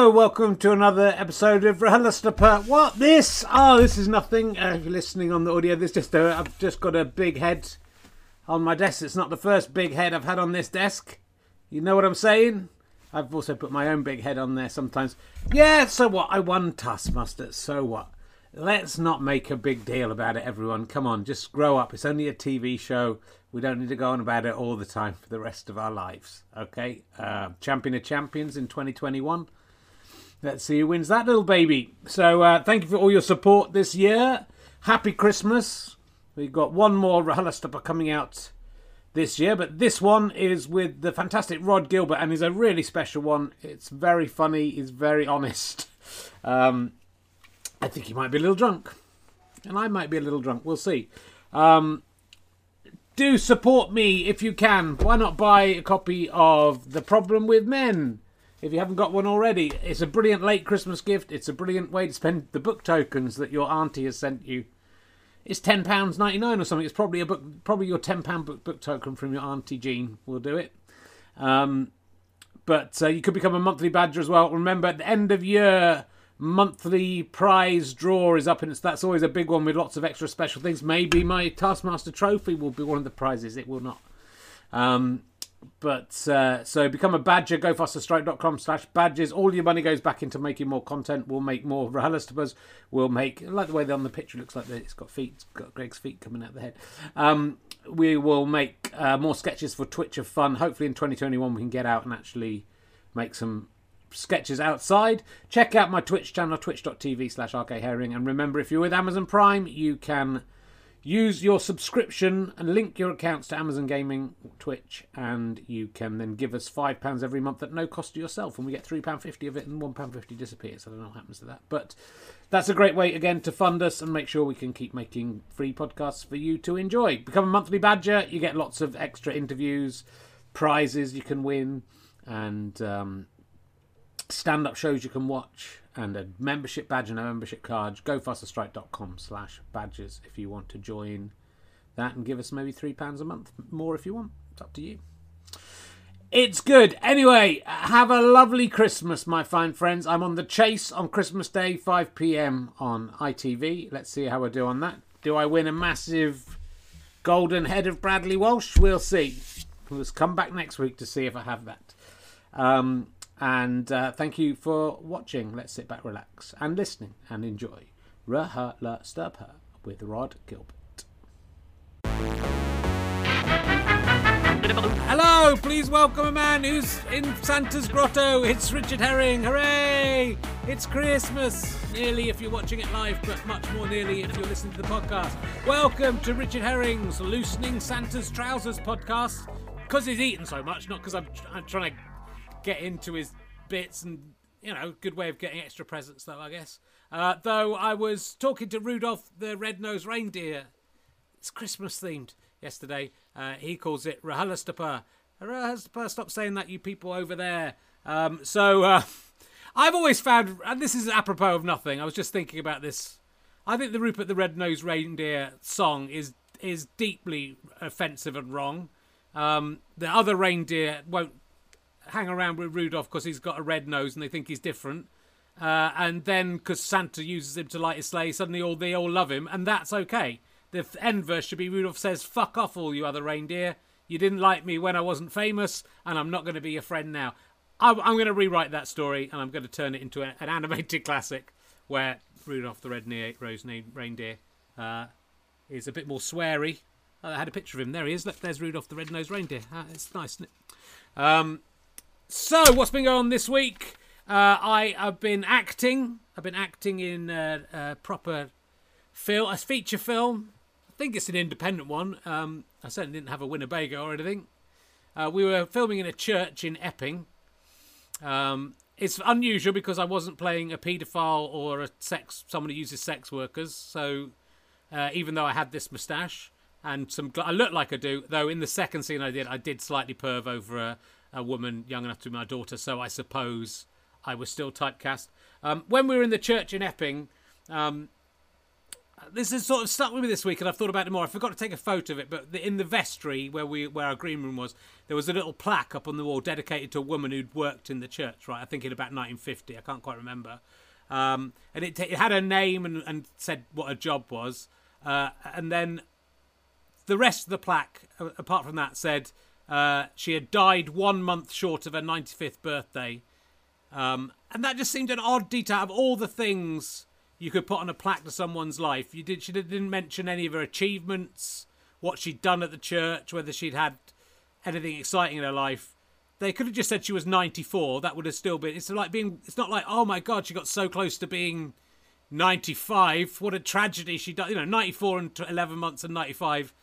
Hello, welcome to another episode of RHLSTP. What this? Oh, this is nothing. If you're listening on the audio, this just I've just got a big head on my desk. It's not the first big head I've had on this desk. You know what I'm saying? I've also put my own big head on there sometimes. Yeah, so what? I won Taskmaster, so what? Let's not make a big deal about it, everyone. Come on, just grow up. It's only a TV show. We don't need to go on about it all the time for the rest of our lives, okay? Champion of Champions in 2021. Let's see who wins that little baby. So thank you for all your support this year. Happy Christmas. We've got one more RHLSTP coming out this year, but this one is with the fantastic Rhod Gilbert and is a really special one. It's very funny. He's very honest. I think he might be a little drunk. And I might be a little drunk. We'll see. Do support me if you can. Why not buy a copy of The Problem with Men? If you haven't got one already, it's a brilliant late Christmas gift. It's a brilliant way to spend the book tokens that your auntie has sent you. It's £10.99 or something. It's probably a book, probably your £10 book token from your auntie Jean will do it. But you could become a monthly badger as well. Remember, at the end of year, monthly prize draw is up, and that's always a big one with lots of extra special things. Maybe my Taskmaster trophy will be one of the prizes. It will not. So become a badger, gofasterstrike.com/badges. All your money goes back into making more content. We'll make more RHLSTPers. We'll make, I like the way on the picture, it looks like it's got feet, it's got Greg's feet coming out of the head. We will make more sketches for Twitch of fun. Hopefully in 2021 we can get out and actually make some sketches outside. Check out my Twitch channel, twitch.tv/rkherring. And remember, if you're with Amazon Prime, you can use your subscription and link your accounts to Amazon Gaming, Twitch, and you can then give us £5 every month at no cost to yourself, and we get £3.50 of it, and £1.50 disappears. I don't know what happens to that, but that's a great way, again, to fund us and make sure we can keep making free podcasts for you to enjoy. Become a monthly badger. You get lots of extra interviews, prizes you can win, and stand-up shows you can watch, and a membership badge and a membership card. gofasterstrike.com/badges if you want to join that and give us maybe £3 a month more if you want. It's up to you. It's good. Anyway, have a lovely Christmas, my fine friends. I'm on The Chase on Christmas Day, 5 p.m. on ITV. Let's see how I do on that. Do I win a massive golden head of Bradley Walsh? We'll see. We'll just come back next week to see if I have that. And thank you for watching. Let's sit back, relax, and listening, and enjoy RHLSTP with Rhod Gilbert. Hello, please welcome a man who's in Santa's grotto. It's Richard Herring. Hooray! It's Christmas. Nearly if you're watching it live, but much more nearly if you're listening to the podcast. Welcome to Richard Herring's Loosening Santa's Trousers podcast. Because he's eaten so much, not because I'm trying to get into his bits, and you know, good way of getting extra presents though, I guess. Though I was talking to Rudolph the Red-Nosed Reindeer, it's Christmas themed, yesterday. He calls it RHLSTP. RHLSTP, stop saying that, you people over there. I've always found, and this is apropos of nothing, I was just thinking about this, I think the Rupert the Red-Nosed Reindeer song is deeply offensive and wrong. The other reindeer won't hang around with Rudolph because he's got a red nose and they think he's different, and then because Santa uses him to light his sleigh, suddenly they all love him, and that's okay. The end verse should be Rudolph says, "Fuck off, all you other reindeer. You didn't like me when I wasn't famous, and I'm not going to be your friend now." I'm going to rewrite that story, and I'm going to turn it into an animated classic where Rudolph the Red-Nosed Reindeer is a bit more sweary. I had a picture of him. There he is. Look, there's Rudolph the Red-Nosed Reindeer. It's nice, isn't it? So, what's been going on this week? I have been acting. I've been acting in a proper film, a feature film. I think it's an independent one. I certainly didn't have a Winnebago or anything. We were filming in a church in Epping. It's unusual because I wasn't playing a paedophile or someone who uses sex workers. So, even though I had this moustache and I look like I do. Though in the second scene I did slightly perv over a woman young enough to be my daughter, so I suppose I was still typecast. When we were in the church in Epping, This has sort of stuck with me this week, and I've thought about it more. I forgot to take a photo of it, but in the vestry where our green room was, there was a little plaque up on the wall dedicated to a woman who'd worked in the church, right? I think in about 1950. I can't quite remember. And it had her name and said what her job was. And then the rest of the plaque, apart from that, said she had died 1 month short of her 95th birthday. And that just seemed an odd detail of all the things you could put on a plaque to someone's life. She didn't mention any of her achievements, what she'd done at the church, whether she'd had anything exciting in her life. They could have just said she was 94. That would have still been. It's not like, oh my God, she got so close to being 95. What a tragedy she died. 94 and 11 months and 95.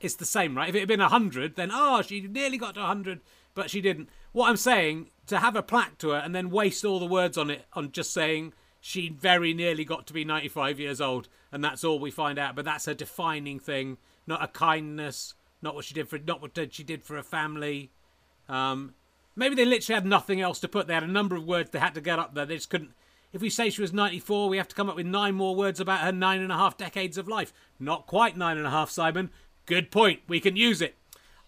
It's the same, right? If it had been 100, then she nearly got to 100, but she didn't. What I'm saying, to have a plaque to her and then waste all the words on it on just saying she very nearly got to be 95 years old, and that's all we find out. But that's her defining thing, not a kindness, not what she did for, not what she did for her family. Maybe they literally had nothing else to put. They had a number of words they had to get up there. They just couldn't. If we say she was 94, we have to come up with 9 more words about her 9.5 decades of life. Not quite 9.5, Simon. Good point. We can use it.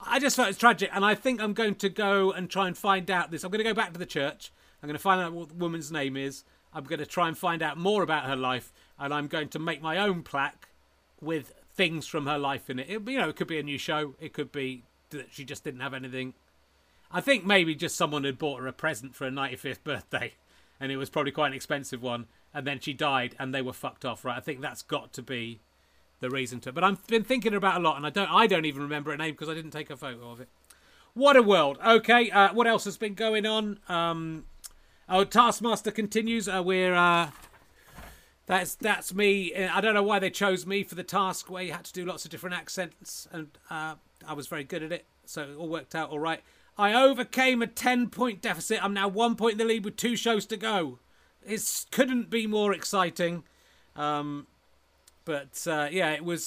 I just felt it's tragic, and I think I'm going to go and try and find out this. I'm going to go back to the church. I'm going to find out what the woman's name is. I'm going to try and find out more about her life, and I'm going to make my own plaque with things from her life in it. It could be a new show. It could be that she just didn't have anything. I think maybe just someone had bought her a present for her 95th birthday, and it was probably quite an expensive one, and then she died, and they were fucked off, right? I think that's got to be the reason to it. But I've been thinking about it a lot, and I don't even remember her name because I didn't take a photo of it. What a world. Okay, what else has been going on? Taskmaster continues. That's me. I don't know why they chose me for the task where you had to do lots of different accents, and I was very good at it, so it all worked out all right. I overcame a 10-point deficit. I'm now 1 point in the lead with 2 shows to go. It couldn't be more exciting. It was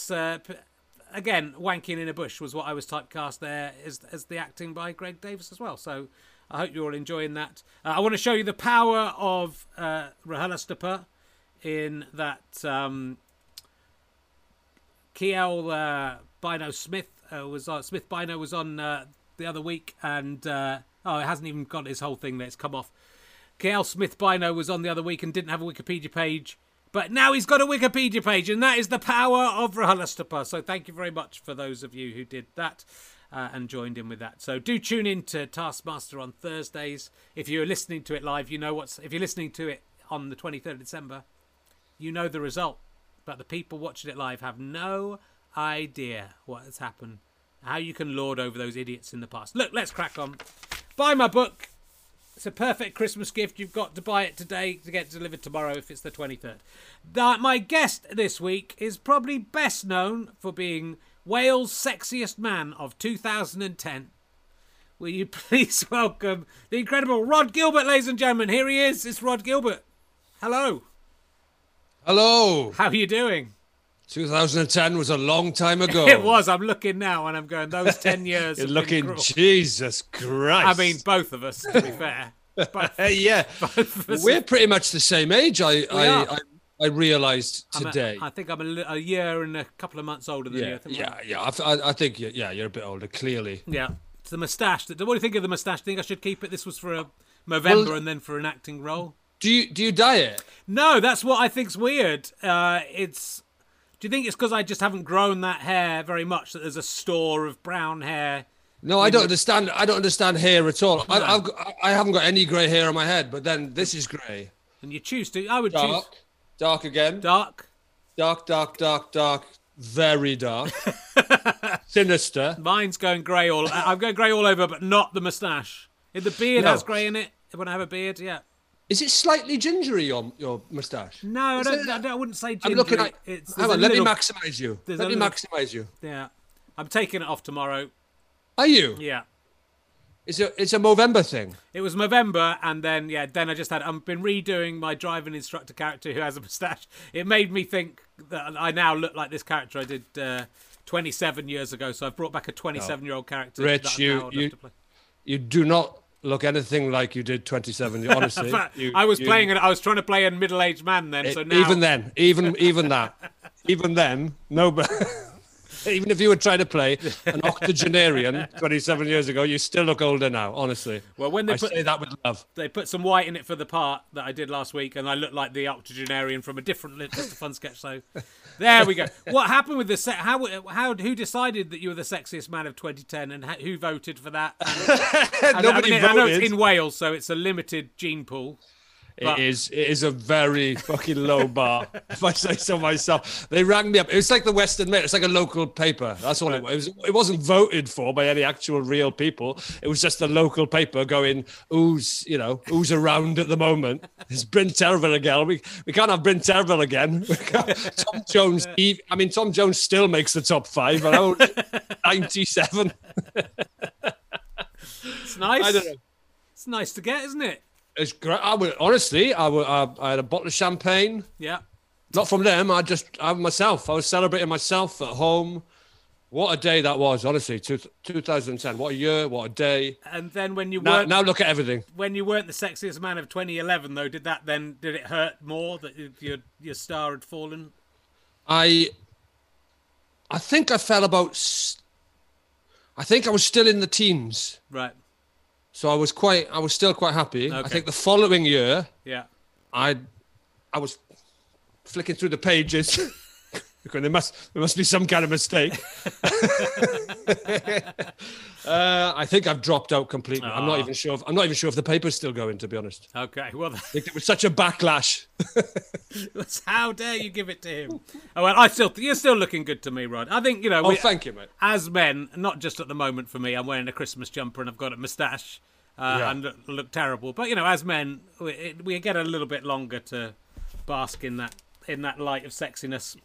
again, wanking in a bush was what I was typecast there as the acting by Greg Davis as well. So I hope you're all enjoying that. I want to show you the power of RHLSTP in that Kiell Smith-Bynoe was on the other week, and it hasn't even got his whole thing there. It's come off. Kiell Smith-Bynoe was on the other week and didn't have a Wikipedia page, but now he's got a Wikipedia page, and that is the power of RHLSTP. So thank you very much for those of you who did that. And joined in with that. So do tune in to Taskmaster on Thursdays. If you're listening to it live, if you're listening to it on the 23rd of December, you know the result. But the people watching it live have no idea what has happened, how you can lord over those idiots in the past. Look, let's crack on. Buy my book. It's a perfect Christmas gift. You've got to buy it today to get delivered tomorrow if it's the 23rd. My guest this week is probably best known for being Wales' Sexiest Man of 2010. Will you please welcome the incredible Rhod Gilbert, ladies and gentlemen. Here he is. It's Rhod Gilbert. Hello. Hello. How are you doing? 2010 was a long time ago. It was. I'm looking now and I'm going, those 10 years. You're looking, Jesus Christ. I mean, both of us, to be fair. Yeah. We're pretty much the same age. I realised today. I think I'm a year and a couple of months older than you. I think you're a bit older, clearly. Yeah, it's the moustache. What do you think of the moustache? Do you think I should keep it? This was for a Movember and then for an acting role. Do you dye it? No, that's what I think's weird. Do you think it's because I just haven't grown that hair very much that there's a store of brown hair? No, I don't understand. I don't understand hair at all. No. I haven't got any grey hair on my head, but then this is grey. And you choose to? I would choose. Dark again. Dark. Very dark. Sinister. Mine's going grey all... I'm going grey all over, but not the moustache. The beard has grey in it. When I have a beard, yeah. Is it slightly gingery, your moustache? No, I wouldn't say gingery. I'm looking at... let me maximise you. Maximise you. Yeah. I'm taking it off tomorrow. Are you? Yeah. It's a Movember thing. It was Movember, and then I've been redoing my driving instructor character who has a moustache. It made me think that I now look like this character I did 27 years ago, so I've brought back a 27-year-old character. Rich, you do not look anything like you did 27, honestly. I was playing, and I was trying to play a middle-aged man then, so now... Even then, even that. Even then, nobody. Even if you were trying to play an octogenarian 27 years ago, you still look older now, honestly. Well, when they say that with love. They put some white in it for the part that I did last week, and I looked like the octogenarian from a different Just a Fun sketch. So there we go. What happened with the set? Who decided that you were the sexiest man of 2010, and who voted for that? And, Nobody voted. I know it's in Wales, so it's a limited gene pool. But... It is a very fucking low bar, if I say so myself. They rang me up. It's like the Western Mail. It's like a local paper. That's all it was. It wasn't voted for by any actual real people. It was just a local paper going, who's around at the moment? It's Bryn Terfel again. We can't have Bryn Terfel again. Tom Jones. Tom Jones still makes the top five. But I'm 97. It's nice. I don't know. It's nice to get, isn't it? It's great. I had a bottle of champagne. Yeah. Not from them. I was celebrating myself at home. What a day that was, honestly. 2010. What a year. What a day. And then when you weren't... Now look at everything. When you weren't the sexiest man of 2011, though, did it hurt more that your star had fallen? I think I fell about... I think I was still in the teens. Right. So I was still quite happy. Okay. I think the following year, I was flicking through the pages. there must be some kind of mistake. I think I've dropped out completely. I'm not even sure if the paper's still going, to be honest. Okay, well, I think it was such a backlash. How dare you give it to him? Oh well, you're still looking good to me, Rhod. I think thank you, mate. As men, not just at the moment for me. I'm wearing a Christmas jumper and I've got a moustache and look terrible. But as men, we get a little bit longer to bask in that light of sexiness.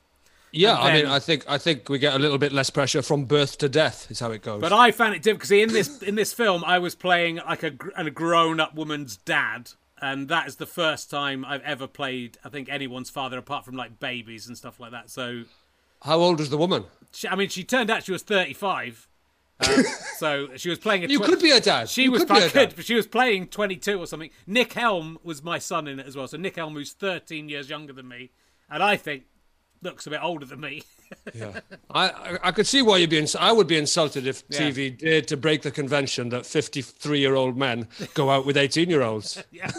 Yeah, then, I think we get a little bit less pressure from birth to death is how it goes. But I found it difficult because in this film I was playing like a grown-up woman's dad, and that is the first time I've ever played anyone's father apart from like babies and stuff like that. So, how old was the woman? She turned out she was 35. So she was playing. You could be her dad. She was playing 22 or something. Nick Helm was my son in it as well. So Nick Helm, who's 13 years younger than me, and I think. Looks a bit older than me. Yeah, I could see why you'd be. I would be insulted if TV dared to break the convention that 53-year-old men go out with 18-year-olds. Yeah,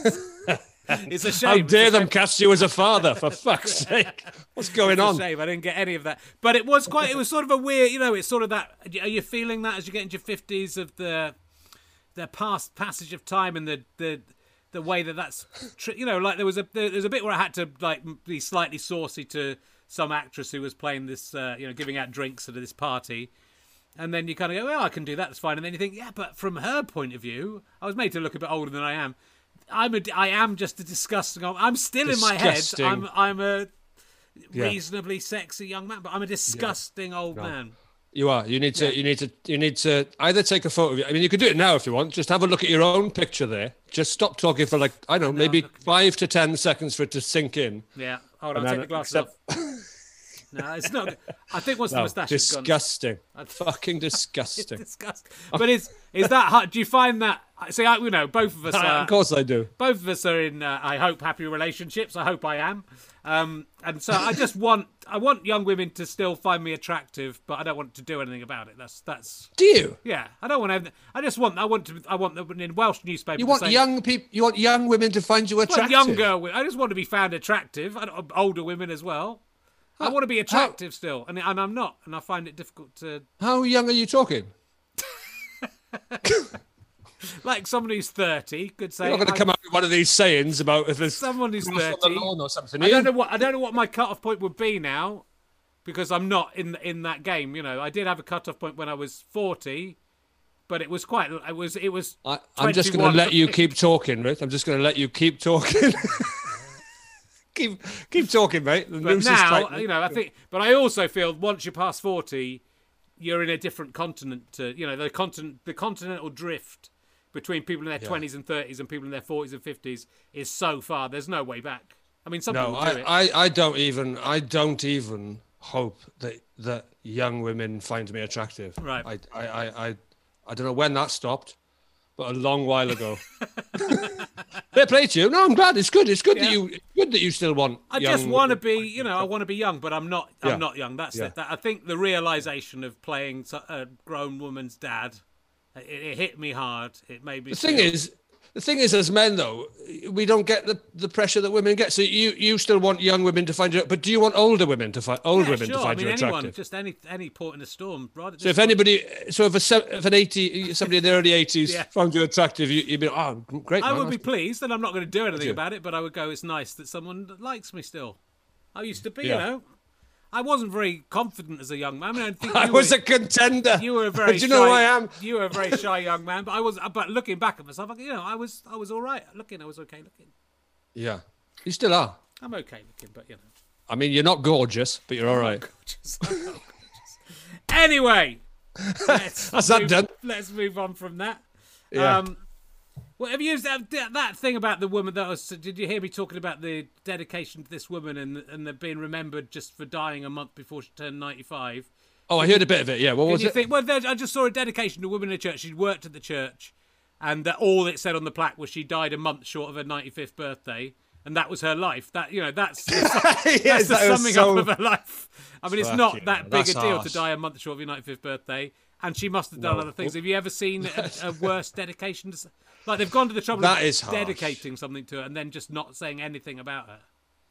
it's a shame. How dare them cast you as a father? For fuck's sake, what's going on? It's a shame. I didn't get any of that. But it was quite. It was sort of a weird. It's sort of that. Are you feeling that as you get into your 50s of the past passage of time and the way that's like there was a bit where I had to like be slightly saucy to. Some actress who was playing this, giving out drinks at this party. And then you kind of go, well, I can do that, that's fine. And then you think, yeah, but from her point of view, I was made to look a bit older than I am. I am just a disgusting old... I'm still disgusting. In my head. I'm a reasonably sexy young man, but I'm a disgusting old man. You are. You need to either take a photo of you. You could do it now if you want. Just have a look at your own picture there. Just stop talking for like, I don't know, maybe 5 to 10 seconds for it to sink in. Yeah. Hold on, I'll take the glasses off. No, it's not. I think once the moustache is gone. Disgusting. Fucking disgusting. It's disgusting. But is that hard? Do you find that? See, both of us are. Of course I do. Both of us are in, I hope, happy relationships. I hope I am. And so I just want, I want young women to still find me attractive, but I don't want to do anything about it. That's. Do you? Yeah, I don't want to. I want them in Welsh newspapers. You want young people. You want young women to find you attractive. I just want to be found attractive. Older women as well. I want to be attractive still, and I'm not, and I find it difficult to. How young are you talking? Like someone who's 30 could say. You're not going to come up with one of these sayings about if there's someone who's 30 on the lawn or something. I don't know what my cut-off point would be now, because I'm not in that game. I did have a cut-off point when I was 40, but it was quite. It was. I'm just going to let you keep talking, Ruth. I'm just going to let you keep talking. Keep talking, mate. But now, I think. But I also feel once you're past 40, you're in a different continent. To, the continental drift between people in their 20s and 30s and people in their 40s and 50s is so far. There's no way back. Some people do it. I don't even hope that young women find me attractive. Right. I don't know when that stopped. but a long while ago. Fair play to you. No, I'm glad. It's good. It's good that you. It's good that you still want. I just want to be. You know, I want to be young, but I'm not. I'm not young. That's it. I think the realization of playing a grown woman's dad, it hit me hard. It made me. The thing is, as men though, we don't get the pressure that women get. So you still want young women to find you, but do you want older women to find you attractive? Anyone, just any port in a storm. Right at so if point. Anybody, so if an 80 somebody in their early 80s found you attractive, you'd be great. I would be pleased, and I'm not going to do anything about it. But I would go, it's nice that someone likes me still. I used to be, you know. I wasn't very confident as a young man. I was a contender. You were a very. Do you know who I am? You were a very shy young man, but I was. But looking back at myself, you know, I was all right looking. I was okay looking. Yeah, you still are. I'm okay looking, but you know. I mean, you're not gorgeous, but you're all right. I'm not gorgeous. Anyway, let's move on from that. Yeah. Well, have you used that thing about the woman that was? Did you hear me talking about the dedication to this woman and the being remembered just for dying a month before she turned 95? Oh, I heard a bit of it. Yeah, what was it? I just saw a dedication to a woman in the church. She'd worked at the church, and all it said on the plaque was she died a month short of her 95th birthday, and that was her life. That that's the summing up of her life. I mean, it's not that big a deal to die a month short of your 95th birthday. And she must have done other things. Have you ever seen a worse dedication? Like they've gone to the trouble of dedicating something to her and then just not saying anything about her.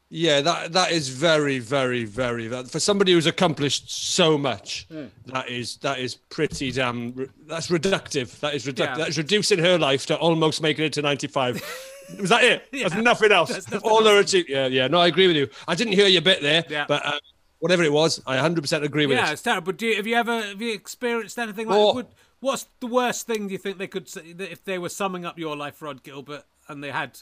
Yeah, that is very, very, very. For somebody who's accomplished so much, that is pretty damn. That's reductive. That is reductive. Yeah. That's reducing her life to almost making it to 95. Was that it? Yeah. There's nothing else. All her achievement. Yeah, yeah. No, I agree with you. I didn't hear your bit there, but. Whatever it was, I 100% agree with it. Yeah, it's terrible. Have you experienced anything like that? What's the worst thing do you think they could say if they were summing up your life, Rhod Gilbert, and they had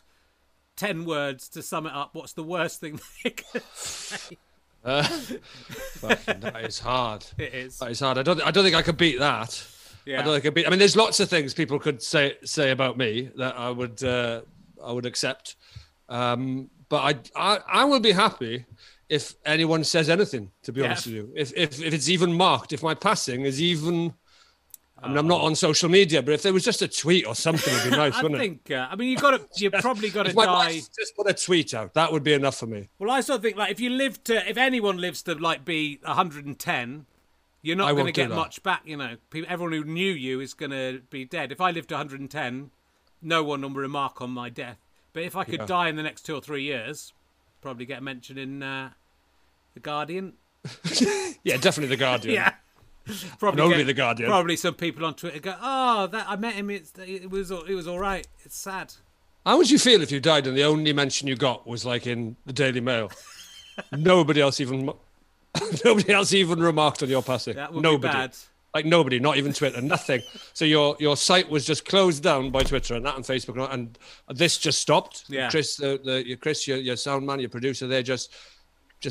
10 words to sum it up? What's the worst thing they could say? That is hard. It is. That is hard. I don't think I could beat that. Yeah. I don't think I could beat. I mean, there's lots of things people could say about me that I would accept, but I would be happy if anyone says anything, to be honest with you, if it's even marked, if my passing is even, I mean, I'm not on social media, but if there was just a tweet or something, it'd be nice, wouldn't it? I mean, you probably got to die. Just put a tweet out. That would be enough for me. Well, I still think like if anyone lives to like be 110, you're not going to get much back. You know, everyone who knew you is going to be dead. If I lived to 110, no one will remark on my death. But if I could die in the next 2 or 3 years, probably get mentioned in. The Guardian. Yeah, definitely The Guardian. Yeah. Probably only The Guardian. Probably some people on Twitter go, oh, that I met him. It was all right. It's sad. How would you feel if you died and the only mention you got was like in the Daily Mail? Nobody else even remarked on your passing. That would be bad. Like nobody, not even Twitter, nothing. So your site was just closed down by Twitter and that and Facebook and this just stopped. Yeah. Chris, your sound man, your producer, they just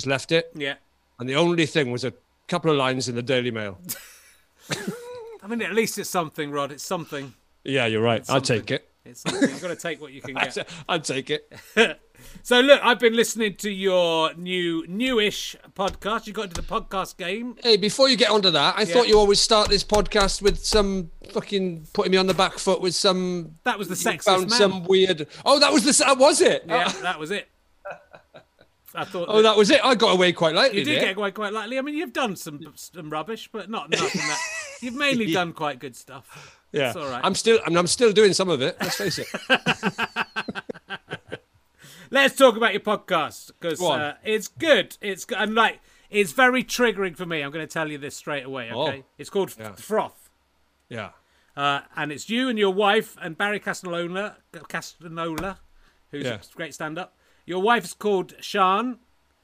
left it. Yeah. And the only thing was a couple of lines in the Daily Mail. I mean, at least it's something, Rhod. It's something. Yeah, you're right. I'll take it. It's something. You've got to take what you can get. I'll take it. So, look, I've been listening to your newish podcast. You got into the podcast game. Hey, before you get onto that, I thought you always start this podcast with some fucking putting me on the back foot with some... That was the sexist man. Some weird... Oh, that was it? Yeah, that was it. I thought. Oh, that was it. I got away quite lightly. You did get away quite lightly. I mean, you've done some rubbish, but not nothing that. You've mainly done quite good stuff. Yeah, it's all right. I'm still doing some of it. Let's face it. Let's talk about your podcast because it's good. It's very triggering for me. I'm going to tell you this straight away. Okay, it's called Froth. Yeah, and it's you and your wife and Barry Castagnola, who's a great stand-up. Your wife's called Sean.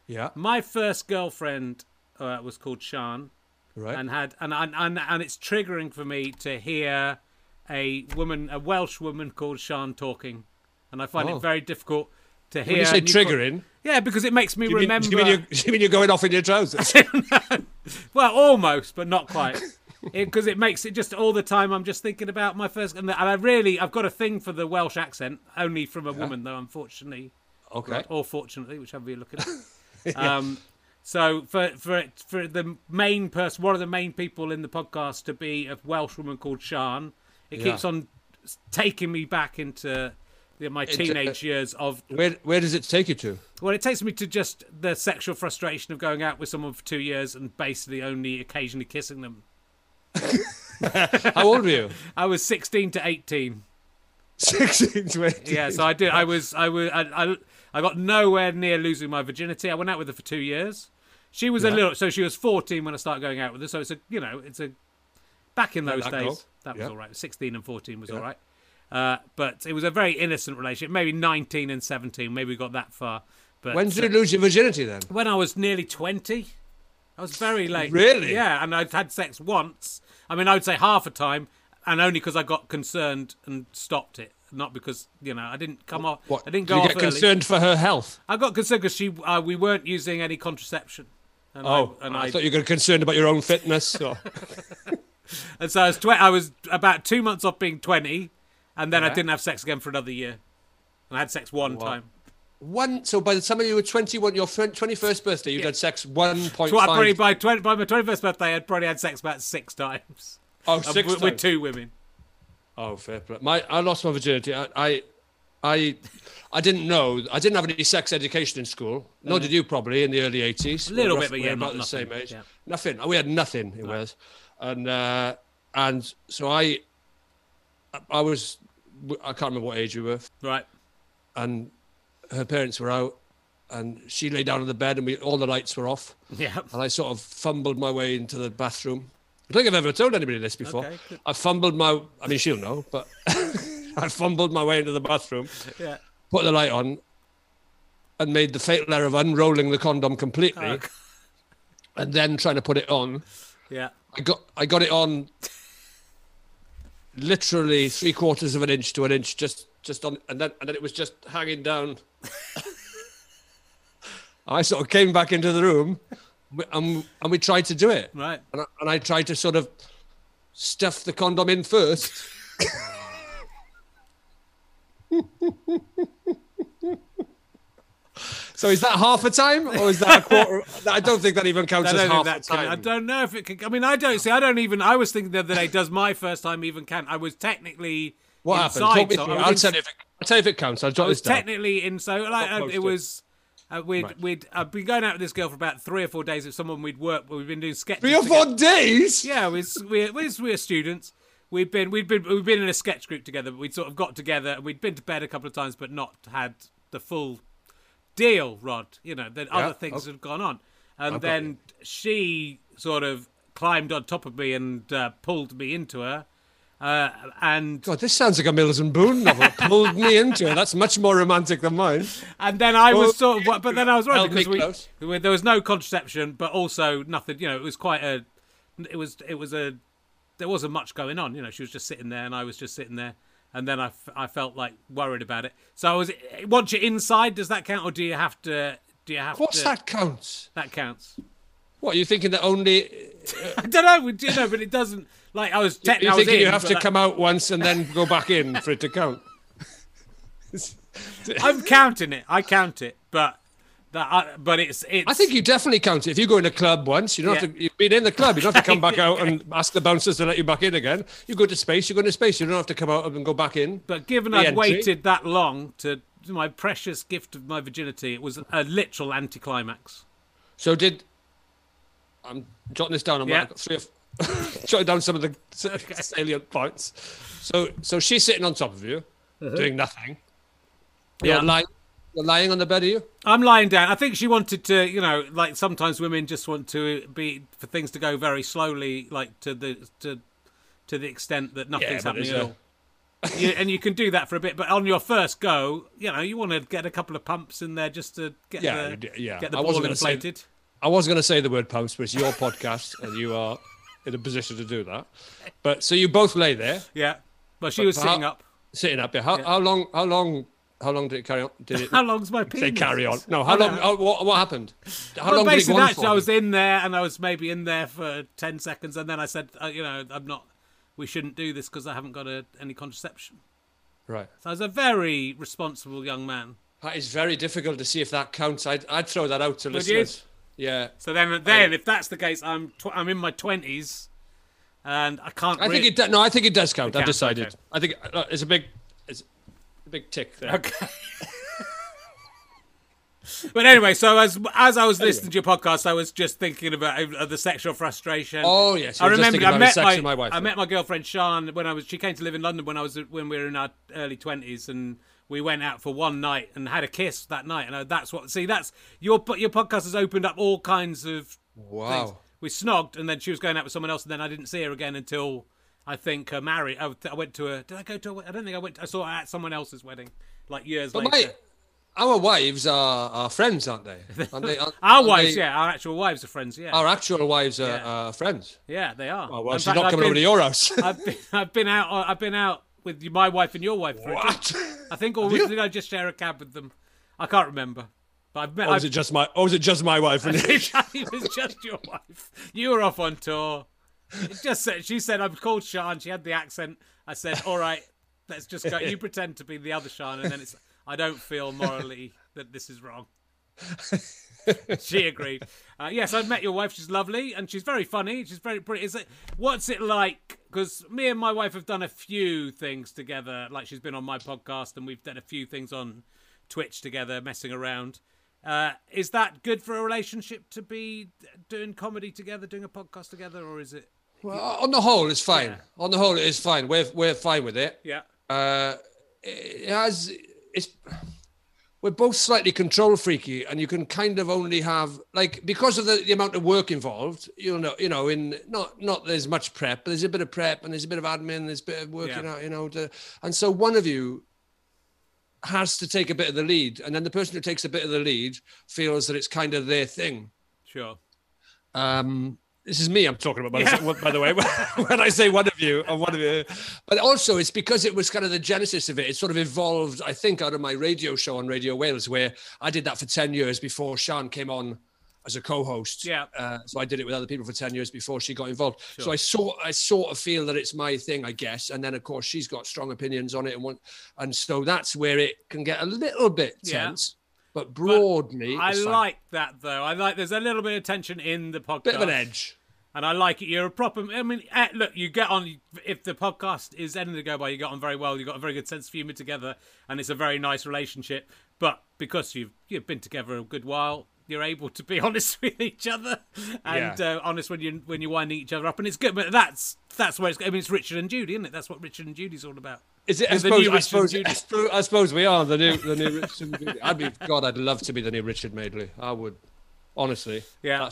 Yeah. My first girlfriend was called Sian. Right. And it's triggering for me to hear a Welsh woman called Sian talking, and I find it very difficult to hear. When you say triggering? Yeah, because it makes me remember. Do you mean you're going off in your trousers? No. Well, almost, but not quite. Because it makes it just all the time. I'm just thinking about my first, and I've got a thing for the Welsh accent, only from a woman though, unfortunately. Okay. Right, or fortunately, whichever you're looking at. So for the main person, one of the main people in the podcast to be a Welsh woman called Sian, it keeps on taking me back into my teenage years of... Where does it take you to? Well, it takes me to just the sexual frustration of going out with someone for 2 years and basically only occasionally kissing them. How old were you? I was 16 to 18. 16 to 18? Yeah, so I did. I got nowhere near losing my virginity. I went out with her for 2 years. She was a little... So she was 14 when I started going out with her. So it's a, you know, it's a... Back in those days, that was all right. 16 and 14 was all right. But it was a very innocent relationship. Maybe 19 and 17. Maybe we got that far. But when did you lose your virginity then? When I was nearly 20. I was very late. Really? Yeah, and I'd had sex once. I mean, I would say half a time, and only because I got concerned and stopped it. Not because, you know, I didn't come off. What? I didn't go off early. You get concerned for her health? I got concerned because we weren't using any contraception. And I thought you were concerned about your own fitness. Or... And so I was about 2 months off being 20, and then I didn't have sex again for another year. And I had sex one time. So by the time you were 21, your 21st birthday, you'd had sex 1.5. So by my 21st birthday, I'd probably had sex about 6 times. Oh, 6 times? With 2 women. Oh, fair play. I lost my virginity. I didn't know. I didn't have any sex education in school. Nor did you, probably, in the early 80s. A little bit, but yeah, not nothing. About the same age. Yeah. Nothing. We had nothing in Wales. And so I can't remember what age we were. Right. And her parents were out, and she lay down on the bed, and all the lights were off. Yeah. And I sort of fumbled my way into the bathroom. I don't think I've ever told anybody this before. Okay. I mean, she'll know, but I fumbled my way into the bathroom. Yeah. Put the light on, and made the fatal error of unrolling the condom completely, and then trying to put it on. Yeah. I got it on literally 3/4 of an inch to an inch, just on, and then it was just hanging down. I sort of came back into the room, and we tried to do it. Right. And I tried to sort of stuff the condom in first. So is that half a time, or is that a quarter? I don't think that even counts as half a time. I don't know if it can. I mean, I was thinking the other day, does my first time even count? I was technically inside. I'll tell you if it counts. I'll jot this down. Technically in, so like, it was... I'd been going out with this girl for about 3 or 4 days with someone we'd worked, we've been doing sketches. 3 or 4 days? Yeah, we're students. We'd been in a sketch group together, but we'd sort of got together, and we'd been to bed a couple of times, but not had the full... deal, Rhod. You know, that other things had gone on, and then she sort of climbed on top of me and pulled me into her. And God, this sounds like a Mills and Boon novel. Pulled me into her. That's much more romantic than mine. And then I was sort of, but then I was right because there was no contraception, but also nothing. You know, it was quite a. There wasn't much going on. You know, she was just sitting there, and I was just sitting there. And then I felt like worried about it. So I was, once you're inside, does that count, or do you have to? That counts? That counts. What, you're thinking that only? I don't know. You know, but it doesn't. Like I was. You're thinking you have to come out once and then go back in for it to count. I'm counting it. I count it, but. I think you definitely count it. If you go in a club once, you don't have to, you've been in the club, you don't have to come back out and ask the bouncers to let you back in again. You go to space, you go into space, you don't have to come out and go back in. But given I'd waited that long to my precious gift of my virginity, it was a literal anticlimax. So I'm jotting this down. I've got three jotting down some of the salient points. So she's sitting on top of you, doing nothing. Yeah. You're lying on the bed, are you? I'm lying down. I think she wanted to, you know, like sometimes women just want to for things to go very slowly, like to the extent that nothing's happening at all. And you can do that for a bit, but on your first go, you know, you want to get a couple of pumps in there just to get the ball inflated. I was going to say the word pumps, but it's your podcast, and you are in a position to do that. But so you both lay there. Yeah. Well, she was sitting up. Sitting up. Yeah. How long? How long did it carry on? How long's my penis? They carry on. No, how long? What happened? How long did it go on for? I was in there, and I was maybe in there for 10 seconds, and then I said, you know, we shouldn't do this because I haven't got any contraception. Right. So I was a very responsible young man. That is very difficult to see if that counts. I'd throw that out to listeners. Yeah. So then if that's the case, I'm in my 20s. and I can't. I think it. No, I think it does count. I've decided. Okay. I think it's a big tick there. Okay. But anyway, so as I was listening to your podcast, I was just thinking about the sexual frustration. Oh yes, I remember. I met my girlfriend Sean when she came to live in London when we were in our early 20s, and we went out for one night and had a kiss that night. And that's your podcast has opened up all kinds of things. We snogged, and then she was going out with someone else, and then I didn't see her again until I think her married. I went to a. Did I go to? I don't think I went. I saw her at someone else's wedding, like years later. Our wives are our friends, aren't they? Our actual wives are friends, yeah. Our actual wives are friends. Yeah, they are. Oh, well, she's not coming over to your house. I've been out with my wife and your wife. What? I think, or did I just share a cab with them? I can't remember. But was it just my wife? And it was just your wife. You were off on tour. She said, I'm called Sian. She had the accent. I said, all right, let's just go. You pretend to be the other Sian, and then it's... I don't feel morally that this is wrong. She agreed. Yes, I've met your wife. She's lovely and she's very funny. She's very pretty. What's it like? Because me and my wife have done a few things together. Like she's been on my podcast and we've done a few things on Twitch together, messing around. Is that good for a relationship to be doing comedy together, doing a podcast together, or is it? Well, on the whole, it's fine. Yeah. On the whole, it is fine. We're fine with it. Yeah. It has. We're both slightly control freaky, and you can kind of only have, like, because of the amount of work involved, in not there's much prep, but there's a bit of prep and there's a bit of admin, there's a bit of working out, and so one of you has to take a bit of the lead, and then the person who takes a bit of the lead feels that it's kind of their thing. Sure. This is me I'm talking about, by the way, when I say one of you. But also it's because it was kind of the genesis of it. It sort of evolved, I think, out of my radio show on Radio Wales, where I did that for 10 years before Sian came on as a co-host. Yeah. So I did it with other people for 10 years before she got involved. Sure. So I sort of feel that it's my thing, I guess. And then, of course, she's got strong opinions on it. And so that's where it can get a little bit tense. But broadly, I like that though. There's a little bit of tension in the podcast, bit of an edge, and I like it. You're a proper. I mean, look, you get on. If the podcast is anything to go by, you get on very well. You got a very good sense of humour together, and it's a very nice relationship. But because you've been together a good while, you're able to be honest with each other and honest when you're winding each other up, and it's good. But that's where it's. I mean, it's Richard and Judi, isn't it? That's what Richard and Judi's all about. Is it? I suppose we are the new Richard Madeley. I'd love to be the new Richard Madeley. I would, honestly. Yeah.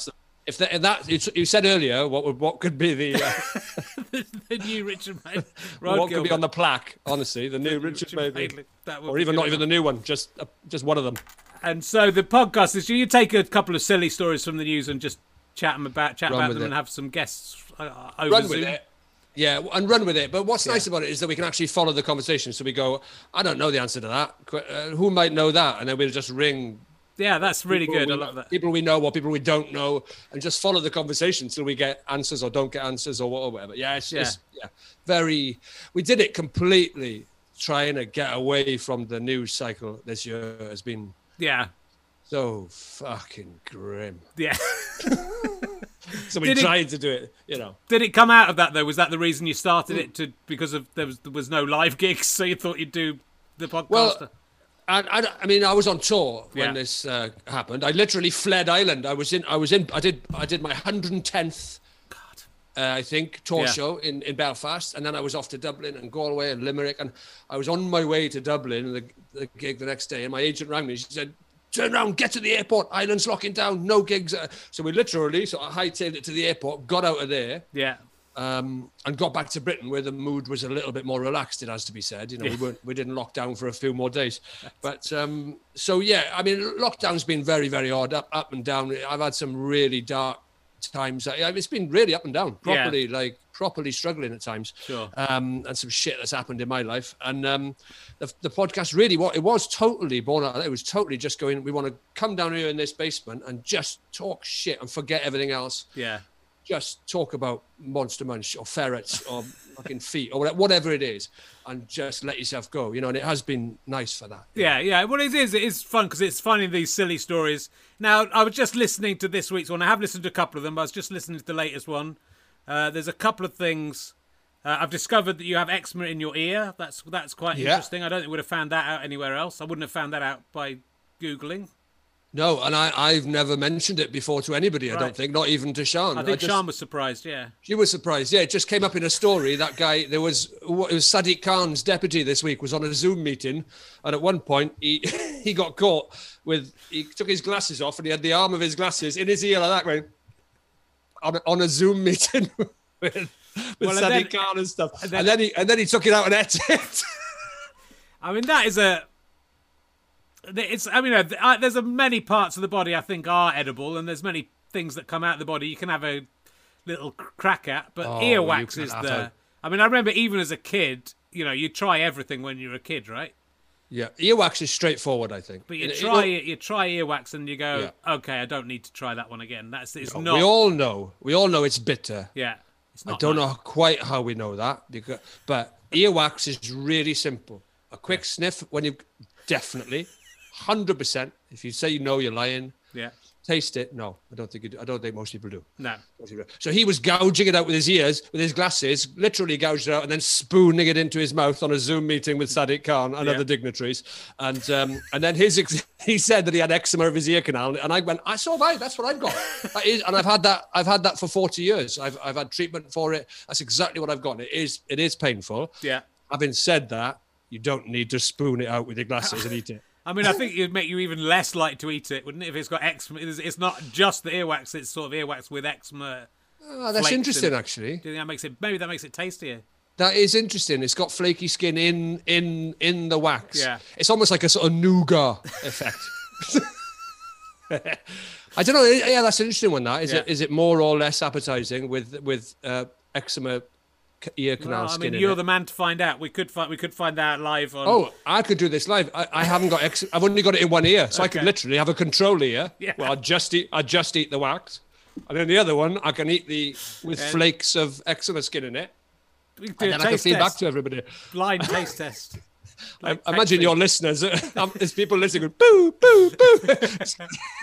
You said earlier, what could be the new Richard Madeley? What could be on the plaque? Honestly, the new Richard Madeley. That would or even not even the new one. Just one of them. And so the podcast is you take a couple of silly stories from the news and just chat about them and have some guests over Run Zoom. With it. Yeah, and run with it. But what's nice about it is that we can actually follow the conversation. So we go, I don't know the answer to that. Who might know that? And then we'll just ring. Yeah, that's really good. I love that. People we know or people we don't know, and just follow the conversation till we get answers or don't get answers or whatever. Yeah, we did it completely trying to get away from the news cycle this year has been. Yeah. So fucking grim. Yeah. So we tried to do it, Did it come out of that though? Was that the reason you started it because there was no live gigs, so you thought you'd do the podcast? Well, I mean, I was on tour when this happened. I literally fled Ireland. I did my 110th, tour show in Belfast, and then I was off to Dublin and Galway and Limerick, and I was on my way to Dublin, the gig the next day, and my agent rang me. She said, turn around, get to the airport, Ireland's locking down, no gigs. So we literally sort of hightailed it to the airport, got out of there, and got back to Britain, where the mood was a little bit more relaxed, it has to be said. We didn't lock down for a few more days. But I mean, lockdown's been very, very odd, up and down. I've had some really dark times. It's been really up and down, properly struggling at times. Sure. And some shit that's happened in my life. And the podcast really, it was totally born out of that. It was totally just going, we want to come down here in this basement and just talk shit and forget everything else. Yeah. Just talk about Monster Munch or ferrets or fucking feet or whatever it is, and just let yourself go, and it has been nice for that. Yeah. Well, it is fun because it's finding these silly stories. Now, I was just listening to this week's one. I have listened to a couple of them, but I was just listening to the latest one, There's a couple of things. I've discovered that you have eczema in your ear. That's quite interesting. I don't think I would have found that out anywhere else. I wouldn't have found that out by Googling. No, and I've never mentioned it before to anybody, I don't think, not even to Sean. I think Sean was surprised, yeah. She was surprised, yeah. It just came up in a story. That guy, it was Sadiq Khan's deputy this week, was on a Zoom meeting, and at one point he got caught with, he took his glasses off and he had the arm of his glasses in his ear like that, right, on a Zoom meeting with Sadiq Khan and stuff. And then he took it out and ate it. I mean, that is a... I mean, there's many parts of the body I think are edible, and there's many things that come out of the body you can have a little crack at, but earwax is there. I mean, I remember even as a kid, you know, you try everything when you're a kid, right? Yeah, earwax is straightforward, I think. But you try earwax and you go, okay, I don't need to try that one again. It's not. We all know it's bitter. Yeah, it's not. I don't know quite how we know that, but earwax is really simple. A quick sniff when you definitely. 100%. If you say you know, you're lying. Yeah. Taste it. No, I don't think you do. I don't think most people do. No. So he was gouging it out with his ears, with his glasses, literally gouged it out, and then spooning it into his mouth on a Zoom meeting with Sadiq Khan and other dignitaries. And he said that he had eczema of his ear canal, and I went, that's what I've got. That is, and I've had that for 40 years. I've had treatment for it. That's exactly what I've got. It is painful. Yeah. Having said that, you don't need to spoon it out with your glasses and eat it. I mean, I think it'd make you even less likely to eat it, wouldn't it? If it's got eczema, it's not just the earwax; it's sort of earwax with eczema. Oh, that's interesting, actually. Do you think that makes it? Maybe that makes it tastier. That is interesting. It's got flaky skin in the wax. Yeah, it's almost like a sort of nougat effect. I don't know. Yeah, that's an interesting one. That is it more or less appetizing with eczema? Ear canal skin. I mean, you're the man to find out. We could find that live on. Oh, I could do this live. I haven't got. I've only got it in one ear, so I could literally have a control ear. Yeah. Well, I just eat the wax, and then the other one I can eat with flakes of eczema skin in it. We can do and then I can feed back to everybody. Blind taste test. Like imagine your listeners. There's people listening. Boo, boo, boo.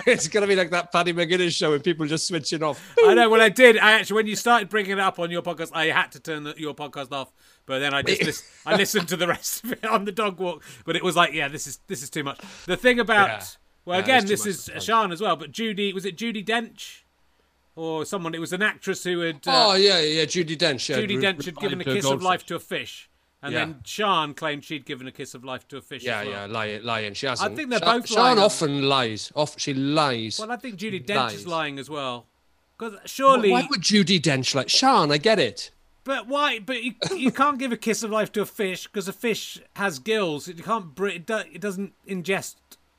It's going to be like that Paddy McGuinness show with people just switching off. Boo. I know. Well, I did. I actually, when you started bringing it up on your podcast, I had to turn your podcast off. But then I just I listened to the rest of it on the dog walk. But it was like, this is too much. The thing about this is Sian as well. But Judi, was it Judi Dench? Or someone? It was an actress who had. Judi Dench. Yeah, Judi Dench had given a kiss of life to a fish. And then Sian claimed she'd given a kiss of life to a fish. Yeah, as well. lying. She hasn't. I think they're both lying. Sian often lies. She lies. Well, I think Judi Dench is lying as well. Because surely. Why would Judi Dench lie? Sian, I get it. But why? But you can't give a kiss of life to a fish because a fish has gills. You can't. It doesn't ingest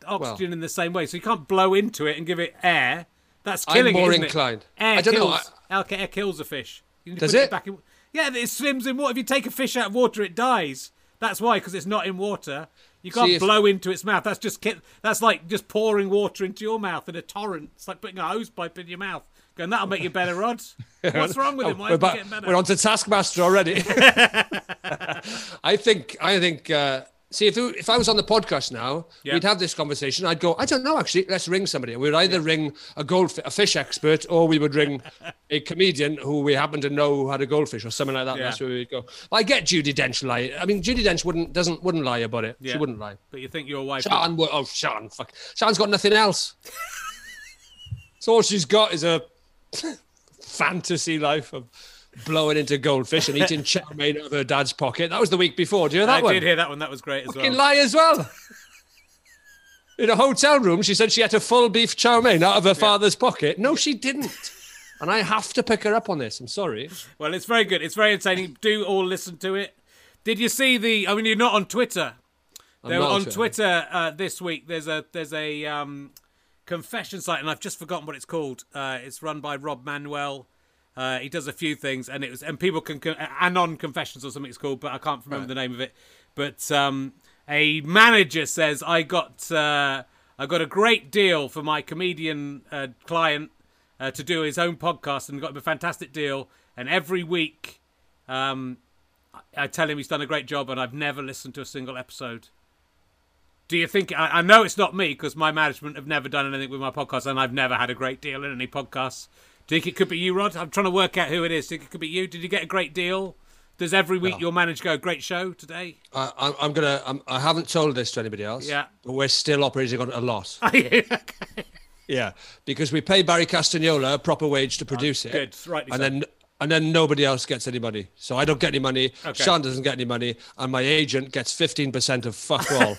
oxygen in the same way, so you can't blow into it and give it air. That's killing it. I'm more inclined. Air kills a fish. You need to put it back in. Yeah, it swims in water. If you take a fish out of water, it dies. That's why, because it's not in water. You can't blow into its mouth. That's like just pouring water into your mouth in a torrent. It's like putting a hose pipe in your mouth. Going, that'll make you better, Rhod. What's wrong with him? Why is he getting better? We're on to Taskmaster already. I think. See, if I was on the podcast now, we'd have this conversation. I'd go, I don't know, actually. Let's ring somebody. We'd either ring a fish expert, or we would ring a comedian who we happen to know who had a goldfish or something like that. Yeah. That's where we'd go. I get Judi Dench lie. I mean, Judi Dench wouldn't lie about it. Yeah. She wouldn't lie. But you think your wife? Sian would. Oh, Sian, fuck. Sian's got nothing else. So all she's got is a fantasy life of. Blowing into goldfish and eating chow mein out of her dad's pocket. That was the week before. Do you hear that one? I did hear that one. That was great as well. Fucking lie as well. In a hotel room, she said she had a full beef chow mein out of her father's pocket. No, she didn't. And I have to pick her up on this. I'm sorry. Well, it's very good. It's very entertaining. Do all listen to it. Did you see I mean, you're not on Twitter. They were on Twitter this week. There's a confession site, and I've just forgotten what it's called. It's run by Rob Manuel. He does a few things, and people can anon confessions or something it's called, but I can't remember the name of it. But a manager says I got a great deal for my comedian client to do his own podcast, and got him a fantastic deal. And every week, I tell him he's done a great job, and I've never listened to a single episode. Do you think I know it's not me because my management have never done anything with my podcast, and I've never had a great deal in any podcasts. Think it could be you, Rhod? I'm trying to work out who it is. Think it could be you? Did you get a great deal? Does every week your manager go, great show today? I haven't told this to anybody else. Yeah. But we're still operating on a loss. Are you? Okay. Yeah, because we pay Barry Castagnola a proper wage to produce it. Good, rightly and so. And then nobody else gets any money. So I don't get any money, okay. Sean doesn't get any money, and my agent gets 15% of fuck all.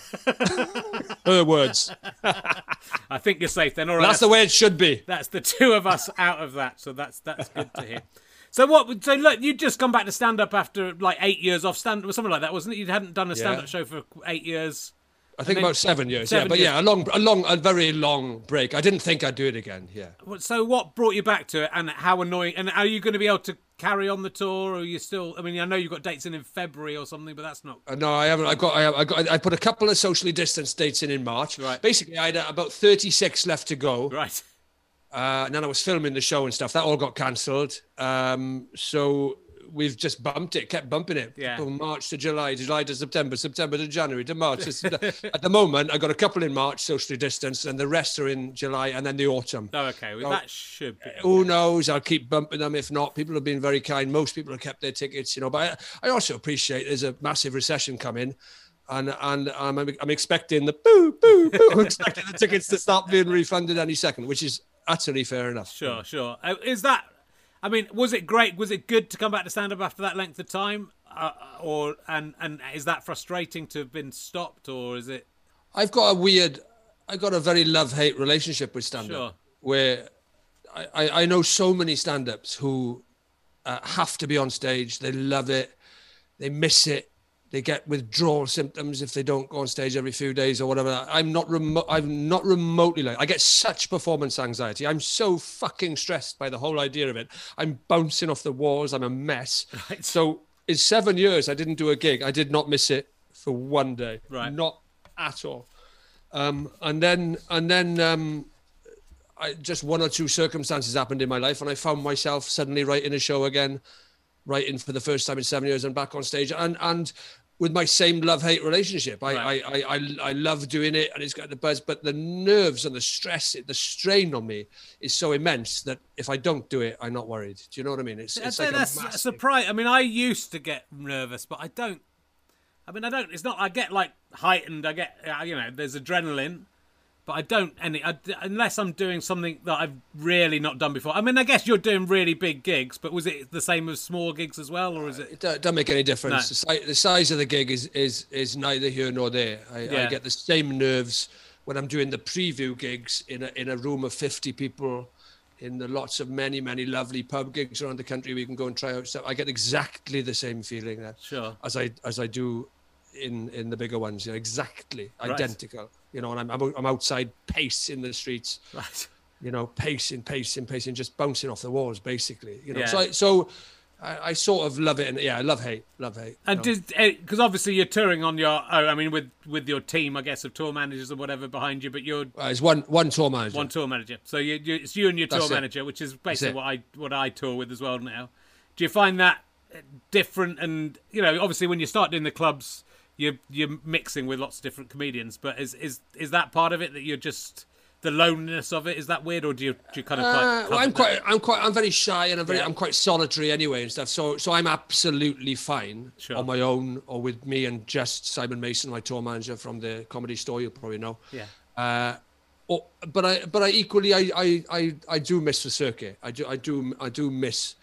Her words. I think you're safe then. All right. That's the way it should be. That's the two of us out of that. So that's good to hear. So what? So look, you'd just come back to stand-up after like 8 years off stand-up or something like that, wasn't it? You hadn't done a stand-up show for 8 years. I think about 7 years. Yeah, a very long break. I didn't think I'd do it again. Yeah. So what brought you back to it, and how annoying? And are you going to be able to carry on the tour, or are you still? I mean, I know you've got dates in February or something, but that's not. No, I haven't. I put a couple of socially distanced dates in March. Right. Basically, I had about 36 left to go. Right. And then I was filming the show and stuff. That all got cancelled. So we've just bumped it, kept bumping it. Yeah. From March to July, July to September, September to January to March. At the moment, I got a couple in March, socially distanced, and the rest are in July and then the autumn. Oh, okay. Well, so that should be. Okay. Who knows? I'll keep bumping them. If not, people have been very kind. Most people have kept their tickets, you know. But I also appreciate there's a massive recession coming. And I'm expecting the boo, boo, boo. I'm expecting the tickets to start being refunded any second, which is utterly fair enough. Sure, sure. Is that, I mean, was it great? Was it good to come back to stand up after that length of time? Or is that frustrating to have been stopped, or is it? I've got a very love-hate relationship with stand up. Sure. Where I know so many stand ups who have to be on stage. They love it. They miss it. They get withdrawal symptoms if they don't go on stage every few days or whatever. I'm not remotely like. I get such performance anxiety. I'm so fucking stressed by the whole idea of it. I'm bouncing off the walls. I'm a mess. Right. So in 7 years, I didn't do a gig. I did not miss it for one day. Right. Not at all. I just one or two circumstances happened in my life, and I found myself suddenly writing a show again, writing for the first time in 7 years and back on stage. And with my same love-hate relationship. I love doing it and it's got the buzz, but the nerves and the stress, the strain on me is so immense that if I don't do it, I'm not worried. Do you know what I mean? It's like that's a surprise. I mean, I used to get nervous, but I don't. I mean, I don't. It's not. I get like heightened. I get, you know, there's adrenaline, but I don't unless I'm doing something that I've really not done before. I mean, I guess you're doing really big gigs, but was it the same as small gigs as well, or is it? It doesn't make any difference. No. The size of the gig is neither here nor there. I get the same nerves when I'm doing the preview gigs in a room of 50 people, in the lots of many lovely pub gigs around the country where you can go and try out stuff. I get exactly the same feeling there, sure, as I do in the bigger ones. You know, exactly identical. Right. You know, and I'm outside pacing the streets, right? You know, pacing, just bouncing off the walls, basically. You know, so I sort of love it, and yeah, I love hate. And because obviously you're touring on your, I mean, with your team, I guess, of tour managers or whatever behind you, but you're it's one tour manager. One tour manager. So it's you and your tour manager, which is basically what I tour with as well now. Do you find that different? And you know, obviously when you start doing the clubs, You're mixing with lots of different comedians, but is that part of it, that you're just the loneliness of it? Is that weird, or do you kind of? Well, I'm very shy, and I'm quite solitary anyway and stuff. So I'm absolutely fine on my own, or with me and just Simon Mason, my tour manager from the Comedy Store. You'll probably know. Yeah. But I equally do miss the circuit. I do miss.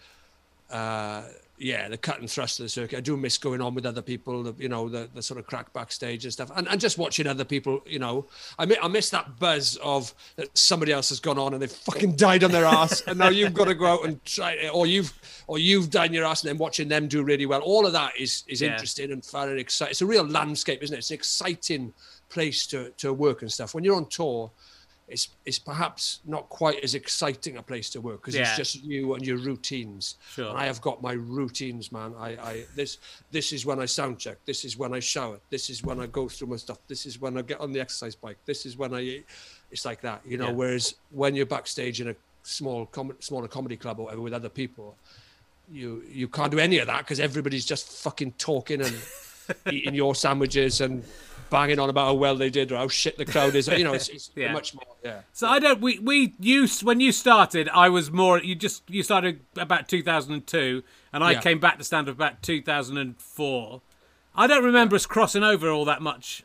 The cut and thrust of the circuit. I do miss going on with other people, the sort of crack backstage and stuff, and just watching other people, you know. I miss that buzz of that somebody else has gone on and they've fucking died on their ass, and now you've got to go out and try it, or you've died on your ass and then watching them do really well. All of that is interesting and fun and exciting. It's a real landscape, isn't it? It's an exciting place to work and stuff. When you're on tour, it's perhaps not quite as exciting a place to work because it's just you and your routines. Sure. And I have got my routines, man. This is when I sound check. This is when I shower. This is when I go through my stuff. This is when I get on the exercise bike. This is when I eat. It's like that, you know. Yeah. Whereas when you're backstage in a smaller comedy club or whatever with other people, you can't do any of that because everybody's just fucking talking and eating your sandwiches and banging on about how well they did or how shit the crowd is. You know, it's yeah. much more. Yeah. So I don't. You when you started, I was more. You started about 2002, and I came back to stand up about 2004. I don't remember us crossing over all that much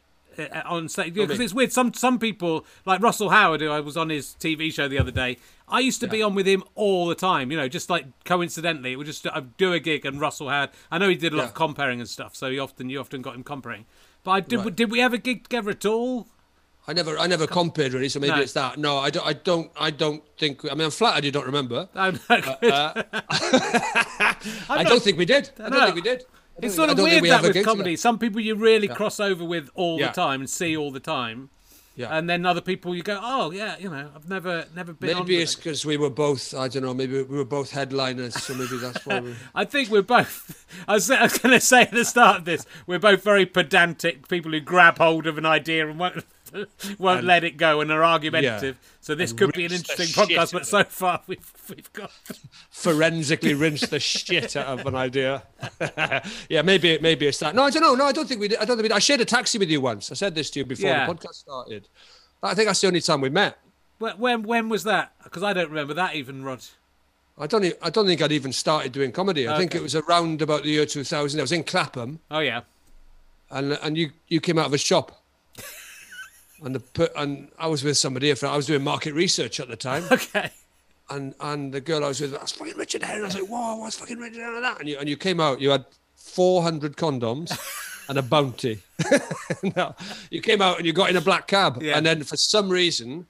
on stage because it's weird. Some people like Russell Howard, who I was on his TV show the other day. I used to be on with him all the time, you know, just like coincidentally. It would just I'd do a gig and Russell Howard. I know he did a lot of comparing and stuff, so you often got him comparing. But did we ever gig together at all? I never compared really, so maybe it's that. No, I don't think. I mean, I'm flattered you don't remember. I don't think we did. I don't think we did. It's sort of weird that with comedy, some people you really cross over with all the time and see all the time, and then other people you go, oh yeah, you know, I've never been. Maybe on it's because we were both, I don't know, maybe we were both headliners, so maybe that's why. I think we're both. I was going to say at the start of this, we're both very pedantic people who grab hold of an idea and won't let it go and are argumentative. Yeah. So this could be an interesting podcast, but so far we've got forensically rinsed the shit out of an idea. Yeah, maybe it's that. No, I don't know. No, I don't think we did. I shared a taxi with you once. I said this to you before the podcast started. I think that's the only time we met. When was that? Because I don't remember that even, Rhod. I don't think I'd even started doing comedy. I think it was around about the year 2000. I was in Clapham. Oh yeah. And you came out of a shop. And I was with somebody. I was doing market research at the time. Okay. And the girl I was with, that's fucking Richard Herring. I was like, whoa, what's fucking Richard Herring that? And you came out. You had 400 condoms and a bounty. No, you came out and you got in a black cab. Yeah. And then for some reason,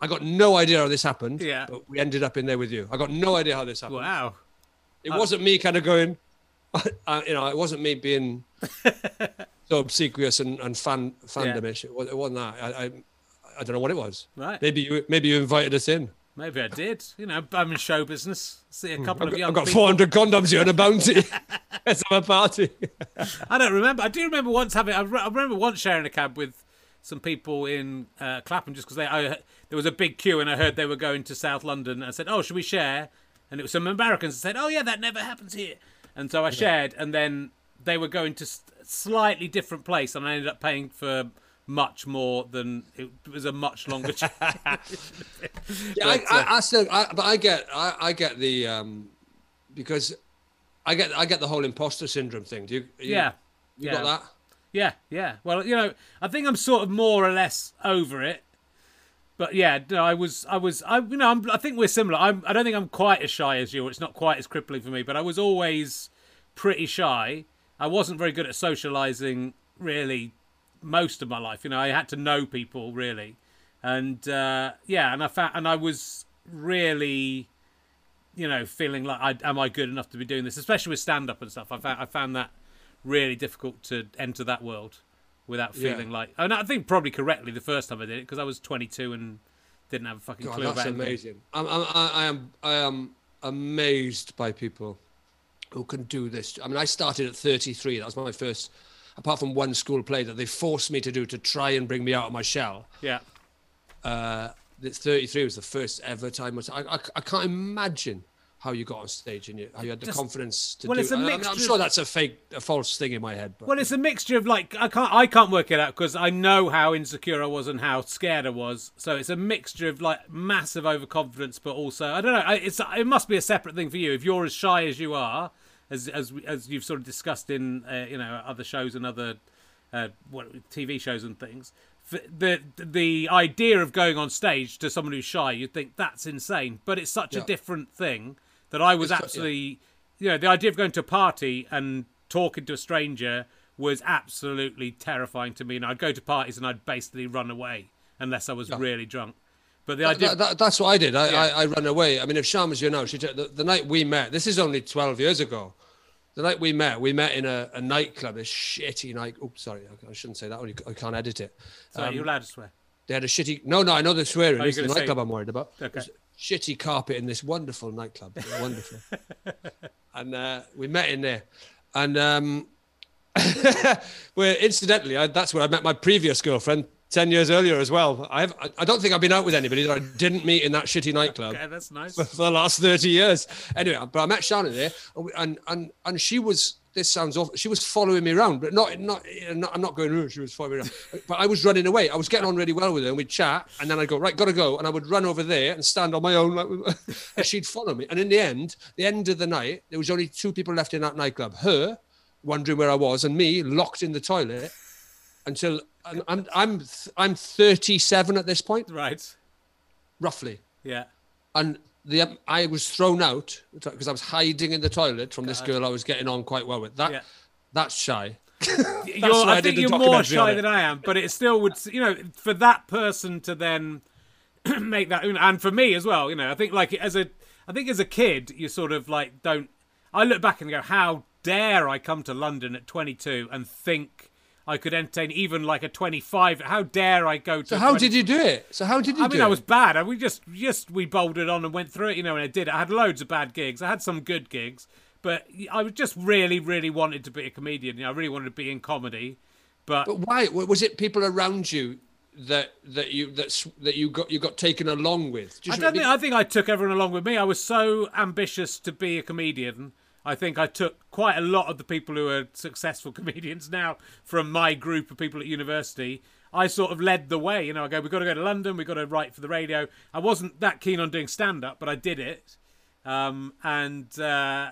I got no idea how this happened. Yeah. But we ended up in there with you. I got no idea how this happened. Wow. It wasn't me kind of going. You know, it wasn't me being so obsequious and fandomish. It wasn't that. I don't know what it was. Right. Maybe you invited us in. Maybe I did. You know, I'm in show business. See a couple of young. I've got 400 condoms here and a bounty. Let's have a party. I don't remember. I do remember once having. I remember once sharing a cab with some people in Clapham just because there was a big queue and I heard they were going to South London. And I said, "Oh, should we share?" And it was some Americans that said, "Oh yeah, that never happens here." And so I shared, and then they were going to a slightly different place, and I ended up paying for much more than it was a much longer. I get the because I get the whole imposter syndrome thing. Do you? You got that? Yeah. Well, you know, I think I'm sort of more or less over it. But yeah, no, I think we're similar. I don't think I'm quite as shy as you, or it's not quite as crippling for me, but I was always pretty shy. I wasn't very good at socializing really most of my life. You know, I had to know people really. And and I was really, you know, feeling like am I good enough to be doing this, especially with stand up and stuff. I found that really difficult to enter that world. Without feeling like, and I think probably correctly the first time I did it because I was 22 and didn't have a fucking clue about anything. That's amazing. I am amazed by people who can do this. I mean, I started at 33. That was my first, apart from one school play that they forced me to do to try and bring me out of my shell. Yeah. 33 was the first ever time. I can't imagine how you got on stage and how you had the confidence to do it. I'm sure that's a false thing in my head. But. Well, it's a mixture of like, I can't work it out because I know how insecure I was and how scared I was. So it's a mixture of like massive overconfidence, but also, I don't know, it must be a separate thing for you. If you're as shy as you are, as you've sort of discussed in, you know, other shows and other TV shows and things, the idea of going on stage to someone who's shy, you'd think that's insane, but it's such a different thing. That I was absolutely, you know, the idea of going to a party and talking to a stranger was absolutely terrifying to me. And I'd go to parties and I'd basically run away unless I was really drunk. But the idea... That's what I did. I ran away. I mean, if Sian was here now, the night we met, this is only 12 years ago. The night we met in a nightclub, a shitty night. Oops, sorry, I shouldn't say that. I can't edit it. So you're allowed to swear? They had a shitty... No, I know they're swearing. It's the nightclub I'm worried about. Okay. Shitty carpet in this wonderful nightclub. Wonderful. And we met in there. And well, incidentally, that's where I met my previous girlfriend 10 years earlier as well. I don't think I've been out with anybody that I didn't meet in that shitty nightclub. Okay, that's nice. For the last 30 years. Anyway, but I met Shannon there. And she was this sounds awful. She was following me around, but I'm not going around. She was following me around. But I was running away. I was getting on really well with her, and we'd chat, and then I'd go, right, got to go. And I would run over there and stand on my own. Like, and she'd follow me. And in the end of the night, there was only two people left in that nightclub. Her, wondering where I was, and me, locked in the toilet until... I'm 37 at this point. Right. Roughly. Yeah. And... I was thrown out because I was hiding in the toilet from this girl I was getting on quite well with. That's shy. I think you're more shy than I am, but it still would, you know, for that person to then make that, and for me as well, you know, I think like as a kid, you sort of like don't. I look back and go, how dare I come to London at 22 and think I could entertain even like a 25. How dare I go to... So how did you do it? I was bad. We bouldered on and went through it, you know, and I did. I had loads of bad gigs. I had some good gigs, but I just really, really wanted to be a comedian. You know, I really wanted to be in comedy, but why? Was it people around you that you got taken along with? I think I took everyone along with me. I was so ambitious to be a comedian. I think I took quite a lot of the people who are successful comedians now from my group of people at university. I sort of led the way. You know, I go, we've got to go to London. We've got to write for the radio. I wasn't that keen on doing stand-up, but I did it. I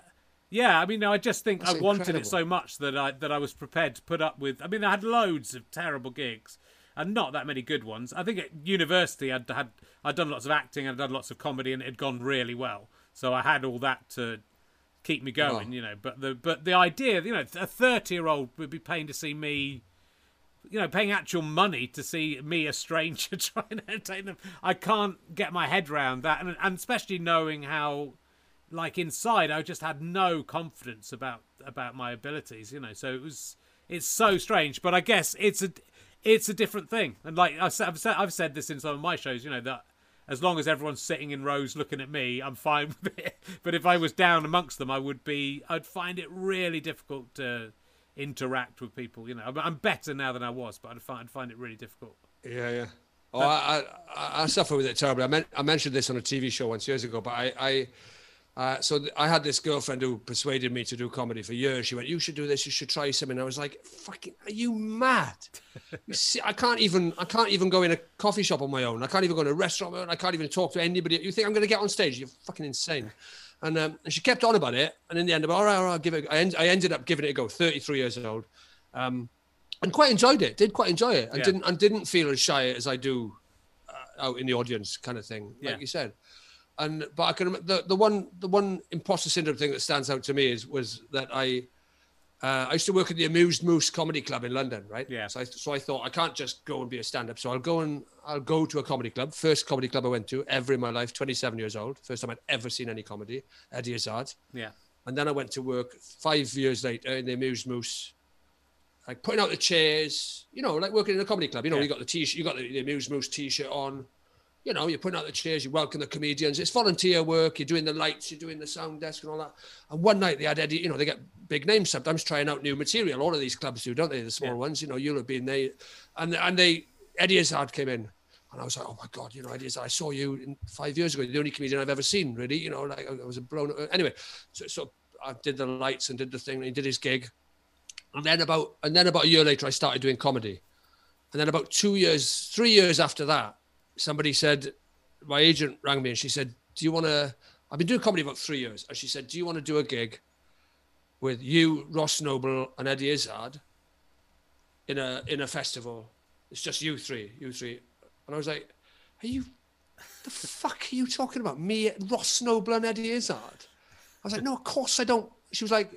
just think I wanted it so much that I was prepared to put up with. I mean, I had loads of terrible gigs and not that many good ones. I think at university I'd done lots of acting. I'd done lots of comedy and it had gone really well. So I had all that to... keep me going, you know, but the idea, you know, a 30-year-old would be paying to see me, you know, paying actual money to see me, a stranger, trying to entertain them. I can't get my head around that, and especially knowing how, like, inside I just had no confidence about my abilities, you know. So it's so strange, but I guess it's a different thing. And like I've said this in some of my shows, you know, that as long as everyone's sitting in rows looking at me, I'm fine with it. But if I was down amongst them, I'd find it really difficult to interact with people. You know, I'm better now than I was, but I'd find it really difficult. Yeah, yeah. Oh, I suffer with it terribly. I mentioned this on a TV show once years ago, but I had this girlfriend who persuaded me to do comedy for years. She went, you should do this. You should try something. I was like, fucking, are you mad? You see, I can't even go in a coffee shop on my own. I can't even go in a restaurant on my own. I can't even talk to anybody. You think I'm going to get on stage? You're fucking insane. And she kept on about it. And in the end, all right, I'll give it. I ended up giving it a go, 33 years old. And quite enjoyed it. Did quite enjoy it. And didn't feel as shy as I do out in the audience kind of thing. Like you said. But I can remember the one imposter syndrome thing that stands out to me was that I used to work at the Amused Moose comedy club in London, right? Yeah. So I thought I can't just go and be a stand-up. So I'll go to a comedy club. First comedy club I went to ever in my life, 27 years old. First time I'd ever seen any comedy, Eddie Izzard. Yeah. And then I went to work 5 years later in the Amused Moose, like putting out the chairs, you know, like working in a comedy club. You know, you got the t-shirt, you got the Amused Moose t-shirt on. You know, you're putting out the chairs, you welcome the comedians. It's volunteer work. You're doing the lights, you're doing the sound desk and all that. And one night they had Eddie, you know, they get big names sometimes trying out new material. All of these clubs do, don't they? The small ones, you know, you'll have been there. And Eddie Izzard came in. And I was like, oh my God, you know, Eddie Izzard, I saw you 5 years ago. You're the only comedian I've ever seen, really. You know, like I was blown. Anyway, so I did the lights and did the thing. And he did his gig. And then about a year later, I started doing comedy. And then about 3 years after that, somebody said, my agent rang me and she said, do you want to, I've been doing comedy about 3 years. And she said, do you want to do a gig with you, Ross Noble and Eddie Izzard in a festival? It's just you three. And I was like, the fuck are you talking about? Me, Ross Noble and Eddie Izzard? I was like, no, of course I don't. She was like,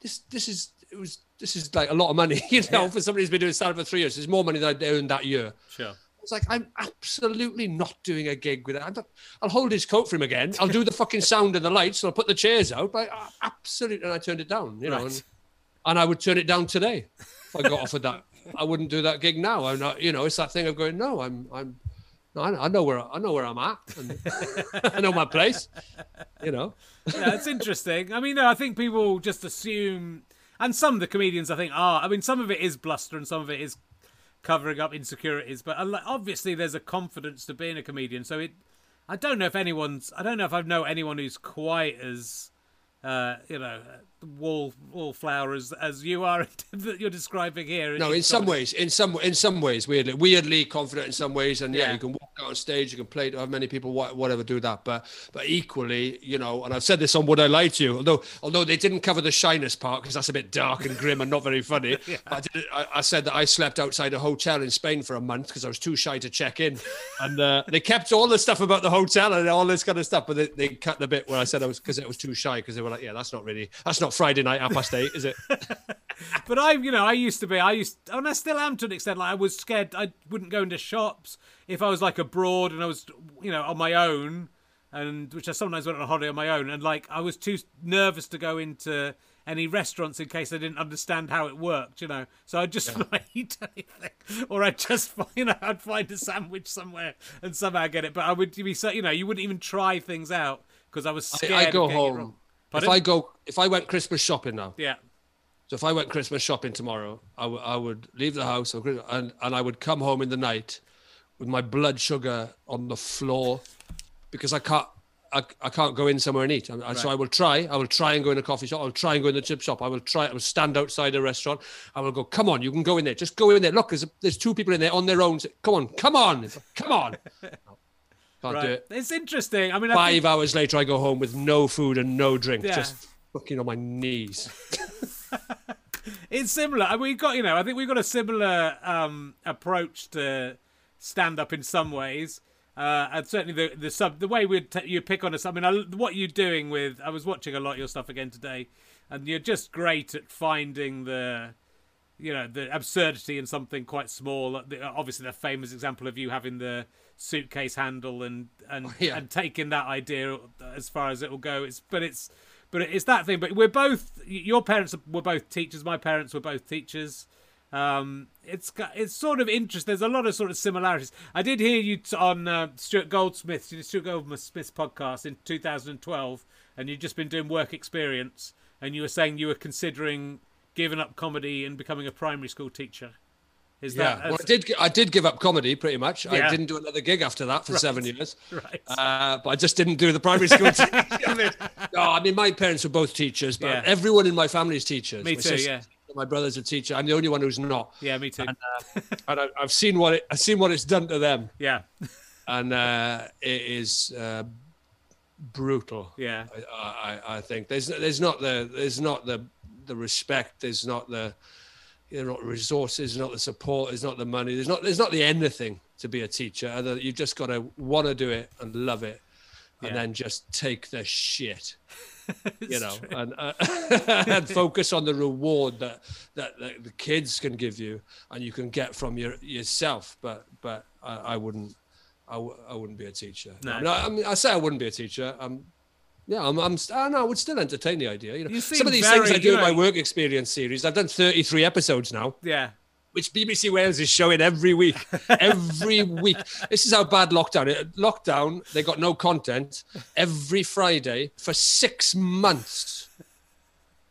this is like a lot of money, you know, for somebody who's been doing stand-up for 3 years. It's more money than I earned that year. Sure. It's like, I'm absolutely not doing a gig with that. I'll hold his coat for him again. I'll do the fucking sound and the lights and I'll put the chairs out. But absolutely, and I turned it down, you know, and I would turn it down today if I got offered that. I wouldn't do that gig now. I'm not, you know, it's that thing of going, no, I know where I'm at. And I know my place, you know. Yeah, it's interesting. I mean, no, I think people just assume, and some of the comedians I think are, I mean, some of it is bluster and some of it is covering up insecurities, but obviously there's a confidence to being a comedian. So I don't know if I've known anyone who's quite as, you know, wallflower as you are that you're describing here. No, in some ways, in some ways, weirdly confident in some ways, and yeah, you can walk out on stage, you can play to have many people, whatever, do that. But equally, you know, and I've said this on Would I Lie to You, although they didn't cover the shyness part because that's a bit dark and grim and not very funny. Yeah. I said that I slept outside a hotel in Spain for a month because I was too shy to check in, and they kept all the stuff about the hotel and all this kind of stuff, but they cut the bit where I said I was because it was too shy, because they were like, yeah, that's not Friday night 8:30, is it? But I used to be, and I still am to an extent. Like, I was scared. I wouldn't go into shops if I was like abroad and I was, you know, on my own, and which I sometimes went on a holiday on my own, and like I was too nervous to go into any restaurants in case I didn't understand how it worked, you know. So I'd just not eat anything, or I'd just, you know, I'd find a sandwich somewhere and somehow get it. But I would be so, you know, you wouldn't even try things out because I was scared. I go home. If I went Christmas shopping now. Yeah. So if I went Christmas shopping tomorrow, I would leave the house and I would come home in the night with my blood sugar on the floor because I can't go in somewhere and eat. And right. So I will try and go in a coffee shop. I'll try and go in the chip shop. I will stand outside a restaurant. I will go, come on, you can go in there. Just go in there. Look, there's two people in there on their own. Come on. Can't do it. It's interesting. I mean, 5 hours later, I go home with no food and no drink, just fucking on my knees. It's similar. I think we've got a similar approach to stand up in some ways, and certainly the way you pick on us. I mean, what you're doing with, I was watching a lot of your stuff again today, and you're just great at finding the, you know, the absurdity in something quite small. Obviously, the famous example of you having the suitcase handle and taking that idea as far as it will go. But it's that thing. But we're both, your parents were both teachers. My parents were both teachers. It's sort of interesting. There's a lot of sort of similarities. I did hear you on Stuart Goldsmith's podcast in 2012, and you'd just been doing work experience, and you were saying you were considering giving up comedy and becoming a primary school teacher. Well, I did give up comedy pretty much. Yeah. I didn't do another gig after that for 7 years. Right. But I just didn't do the primary school. I mean, my parents were both teachers, but everyone in my family is teachers. Me too. My brother's a teacher. I'm the only one who's not. Yeah, me too. And, and I've seen what it's done to them. Yeah. And it is brutal. Yeah. I think there's not the respect. There's not the. There's not resources, not the support, there's not the money, there's not the anything to be a teacher. Other, you've just got to want to do it and love it, and then just take the shit, you know, and focus on the reward that the kids can give you and you can get from yourself. But I wouldn't be a teacher. No, I mean, I say I wouldn't be a teacher. I would still entertain the idea. You know, some of these things I do in my work experience series. I've done 33 episodes now. Yeah, which BBC Wales is showing every week. Every week. This is how bad lockdown is. Lockdown, they got no content every Friday for 6 months.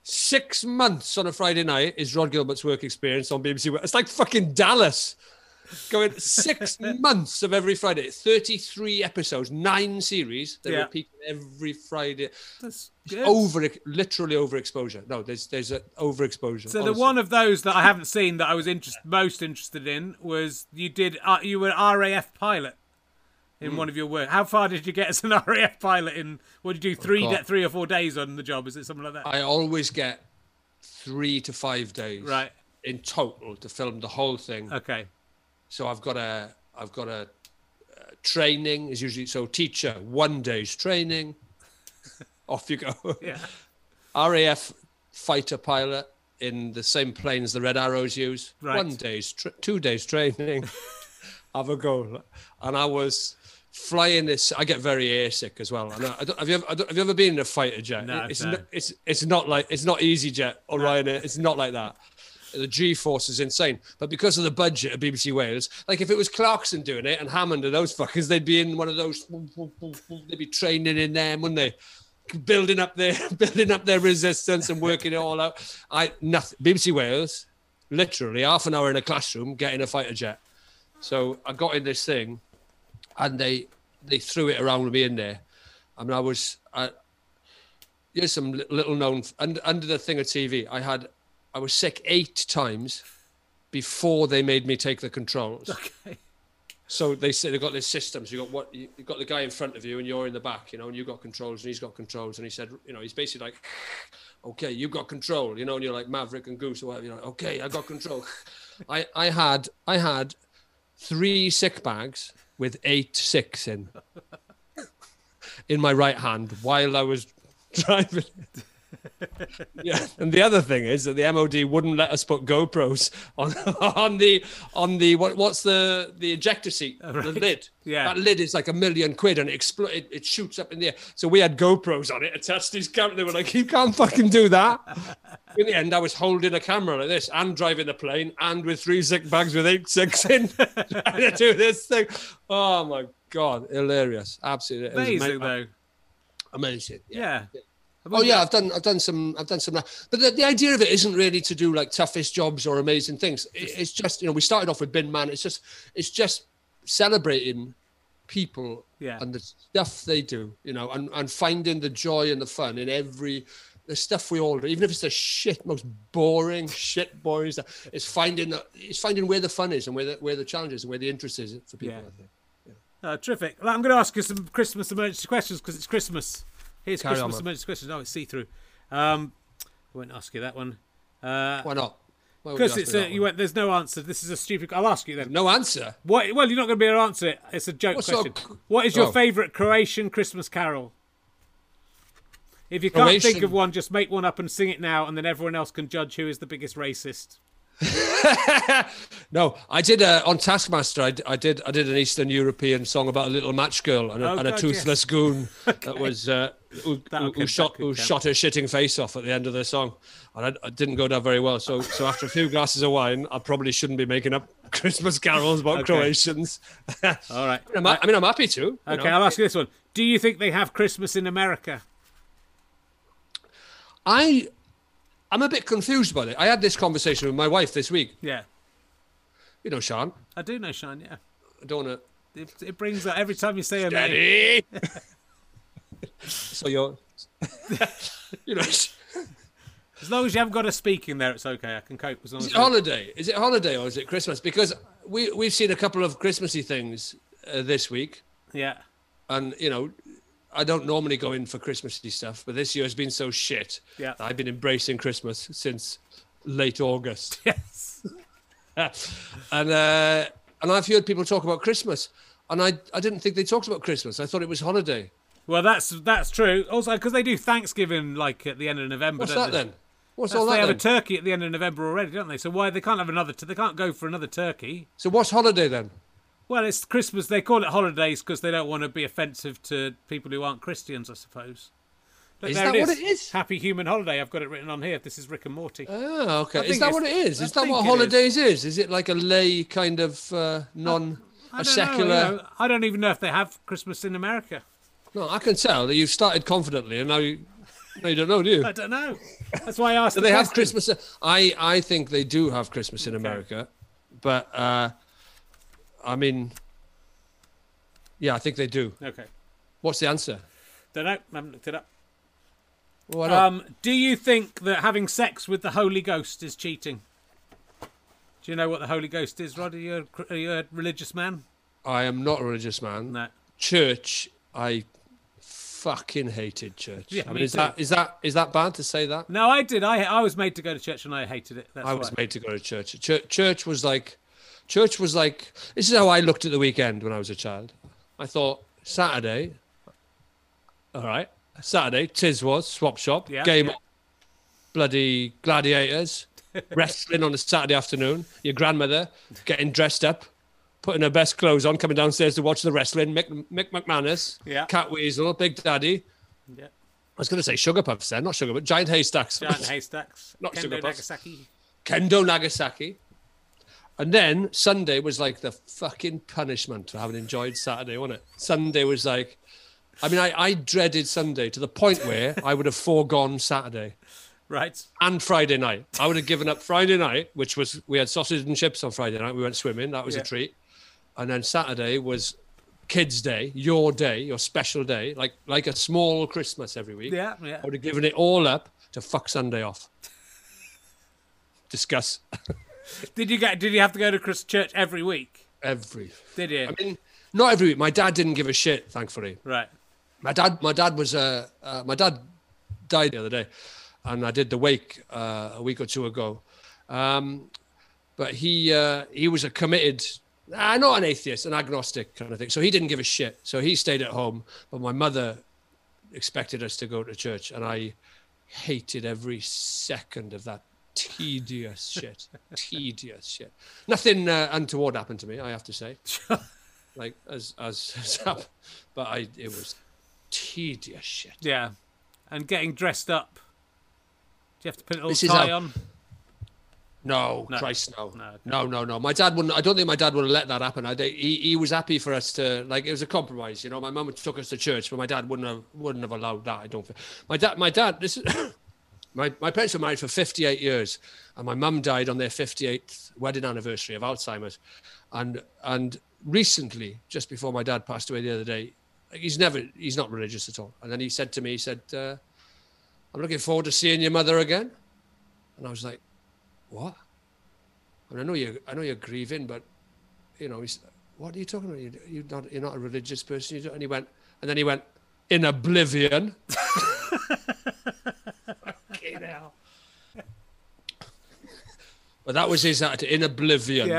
6 months on a Friday night is Rhod Gilbert's work experience on BBC Wales. It's like fucking Dallas. Going 6 months of every Friday, 33 episodes, 9 series. They repeat every Friday. That's good. Literally overexposure. No, there's an overexposure. So honestly. The one of those that I haven't seen that I was most interested in was you were an RAF pilot in one of your work. How far did you get as an RAF pilot in? What did you do? Three or 4 days on the job? Is it something like that? I always get 3 to 5 days in total to film the whole thing. Okay. So I've got a training is usually, so teacher, 1 day's training, off you go. Yeah. RAF fighter pilot in the same planes the Red Arrows use, 1 day's, 2 days training, have a go. And I was flying this. I get very airsick as well. And have you ever been in a fighter jet? No, it's not EasyJet or Ryanair. It's not like that. The G-force is insane, but because of the budget of BBC Wales, like if it was Clarkson doing it and Hammond and those fuckers, they'd be in one of those. They'd be training in them, wouldn't they? Building up their resistance and working it all out. BBC Wales, literally half an hour in a classroom getting a fighter jet. So I got in this thing, and they threw it around with me in there. I mean, I was. here's some little known, under the thing of TV, I was sick 8 times before they made me take the controls. Okay. So they said they've got this system. So you've got the guy in front of you and you're in the back, you know, and you've got controls and he's got controls. And he said, you know, he's basically like, okay, you've got control, you know, and you're like Maverick and Goose or whatever. You're like, okay, I got control. I had 3 sick bags with 8 sicks in my right hand while I was driving. Yeah, and the other thing is that the MOD wouldn't let us put GoPros on the what's the ejector seat, right. The lid. Yeah, that lid is like £1 million quid, and it shoots up in the air. So we had GoPros on it attached to his camera. They were like, "You can't fucking do that." In the end, I was holding a camera like this and driving the plane, and with 3 sick bags with 8 sicks in, trying to do this thing. Oh my god, hilarious! Absolutely amazing, though. Amazing. Yeah. Oh yeah, I've done some. But the idea of it isn't really to do like toughest jobs or amazing things. It's just, you know, we started off with Bin Man. It's just celebrating people and the stuff they do, you know, and finding the joy and the fun in every the stuff we all do, even if it's the shit, most boring shit, boys. It's finding where the fun is and where the challenge is and where the interest is for people. Yeah. I think. Yeah. Terrific. Well, I'm going to ask you some Christmas emergency questions because it's Christmas. Here's Carry Christmas emergency questions. Oh, it's see-through. I won't ask you that one. Why not? Because there's no answer. This is a stupid... I'll ask you then. No answer? What? Well, you're not going to be able to answer it. It's a joke question. What is your favourite Croatian Christmas carol? If you can't think of one, just make one up and sing it now, and then everyone else can judge who is the biggest racist. No, I did on Taskmaster. I did an Eastern European song about a little match girl and a toothless goon that was who shot her shitting face off at the end of the song, and I didn't go down very well. So after a few glasses of wine, I probably shouldn't be making up Christmas carols about Croatians. All right. I'm happy to. Okay, I'll ask you this one: do you think they have Christmas in America? I'm a bit confused about it. I had this conversation with my wife this week. Yeah. You know Sean? I do know Sean, yeah. I don't know. It brings up every time you say Steady. A name. So you're... you know... As long as you haven't got a speak in there, it's okay. I can cope. As long as holiday? Is it holiday or is it Christmas? Because we've seen a couple of Christmassy things this week. Yeah. And, you know... I don't normally go in for Christmassy stuff, but this year has been so shit. Yeah, I've been embracing Christmas since late August. Yes, and I've heard people talk about Christmas, and I didn't think they talked about Christmas. I thought it was holiday. Well, that's true. Also, because they do Thanksgiving like at the end of November. What's that then? What's all that? They have a turkey at the end of November already, don't they? So why they can't have another? They can't go for another turkey. So what's holiday then? Well, it's Christmas. They call it holidays because they don't want to be offensive to people who aren't Christians, I suppose. Look, is that what it is? Happy Human Holiday. I've got it written on here. This is Rick and Morty. Oh, okay. Is that what it is? Is that what holidays is? Is it like a lay kind of non-secular... I don't even know if they have Christmas in America. No, I can tell that you've started confidently and now you... No, you don't know, do you? I don't know. That's why I asked. Do they have Christmas? I think they do have Christmas in America, but... I mean, yeah, I think they do. Okay. What's the answer? Don't know. I haven't looked it up. Well, do you think that having sex with the Holy Ghost is cheating? Do you know what the Holy Ghost is, Rhod? Are you a religious man? I am not a religious man. No. Church, I fucking hated church. Yeah, I mean, is that bad to say that? No, I did. I was made to go to church and I hated it. That's why. Was made to go to church. Church was like... Church was like, this is how I looked at the weekend when I was a child. I thought, Saturday, all right, Saturday, swap shop, game on, bloody gladiators, wrestling on a Saturday afternoon, your grandmother getting dressed up, putting her best clothes on, coming downstairs to watch the wrestling, Mick McManus, Cat Weasel, Big Daddy. Yeah. I was going to say Sugar Puffs then, not Sugar, but Giant Haystacks. Giant Haystacks. Not Kendo Sugar Puffs. Nagasaki. Kendo Nagasaki. And then Sunday was like the fucking punishment for having enjoyed Saturday, wasn't it? Sunday was like, I mean, I dreaded Sunday to the point where I would have foregone Saturday. Right. And Friday night. I would have given up Friday night, which was, we had sausage and chips on Friday night. We went swimming. That was a treat. And then Saturday was kids' day, your day, your special day, like a small Christmas every week. Yeah, yeah. I would have given it all up to fuck Sunday off. Discuss. Did you have to go to Christmas church every week? Did you? I mean, not every week. My dad didn't give a shit, thankfully. Right. My dad was my dad died the other day, and I did the wake a week or two ago. But he was a committed, not an atheist, an agnostic kind of thing. So he didn't give a shit. So he stayed at home. But my mother expected us to go to church, and I hated every second of that tedious shit. Nothing untoward happened to me, I have to say. Like as but it was tedious shit. Yeah, and getting dressed up. Do you have to put it all tie on? No, Christ, no. No. My dad wouldn't. I don't think my dad would have let that happen. He was happy for us to, like, it was a compromise, you know. My mum took us to church, but my dad wouldn't have allowed that. I don't think my dad. This is my parents were married for 58 years, and my mum died on their 58th wedding anniversary of Alzheimer's, and recently, just before my dad passed away the other day, he's not religious at all. And then he said to me, "I'm looking forward to seeing your mother again," and I was like, what? And I know you're grieving, but, you know, what are you talking about? You're not a religious person. And he went in oblivion. Fucking hell. But that was his attitude. In oblivion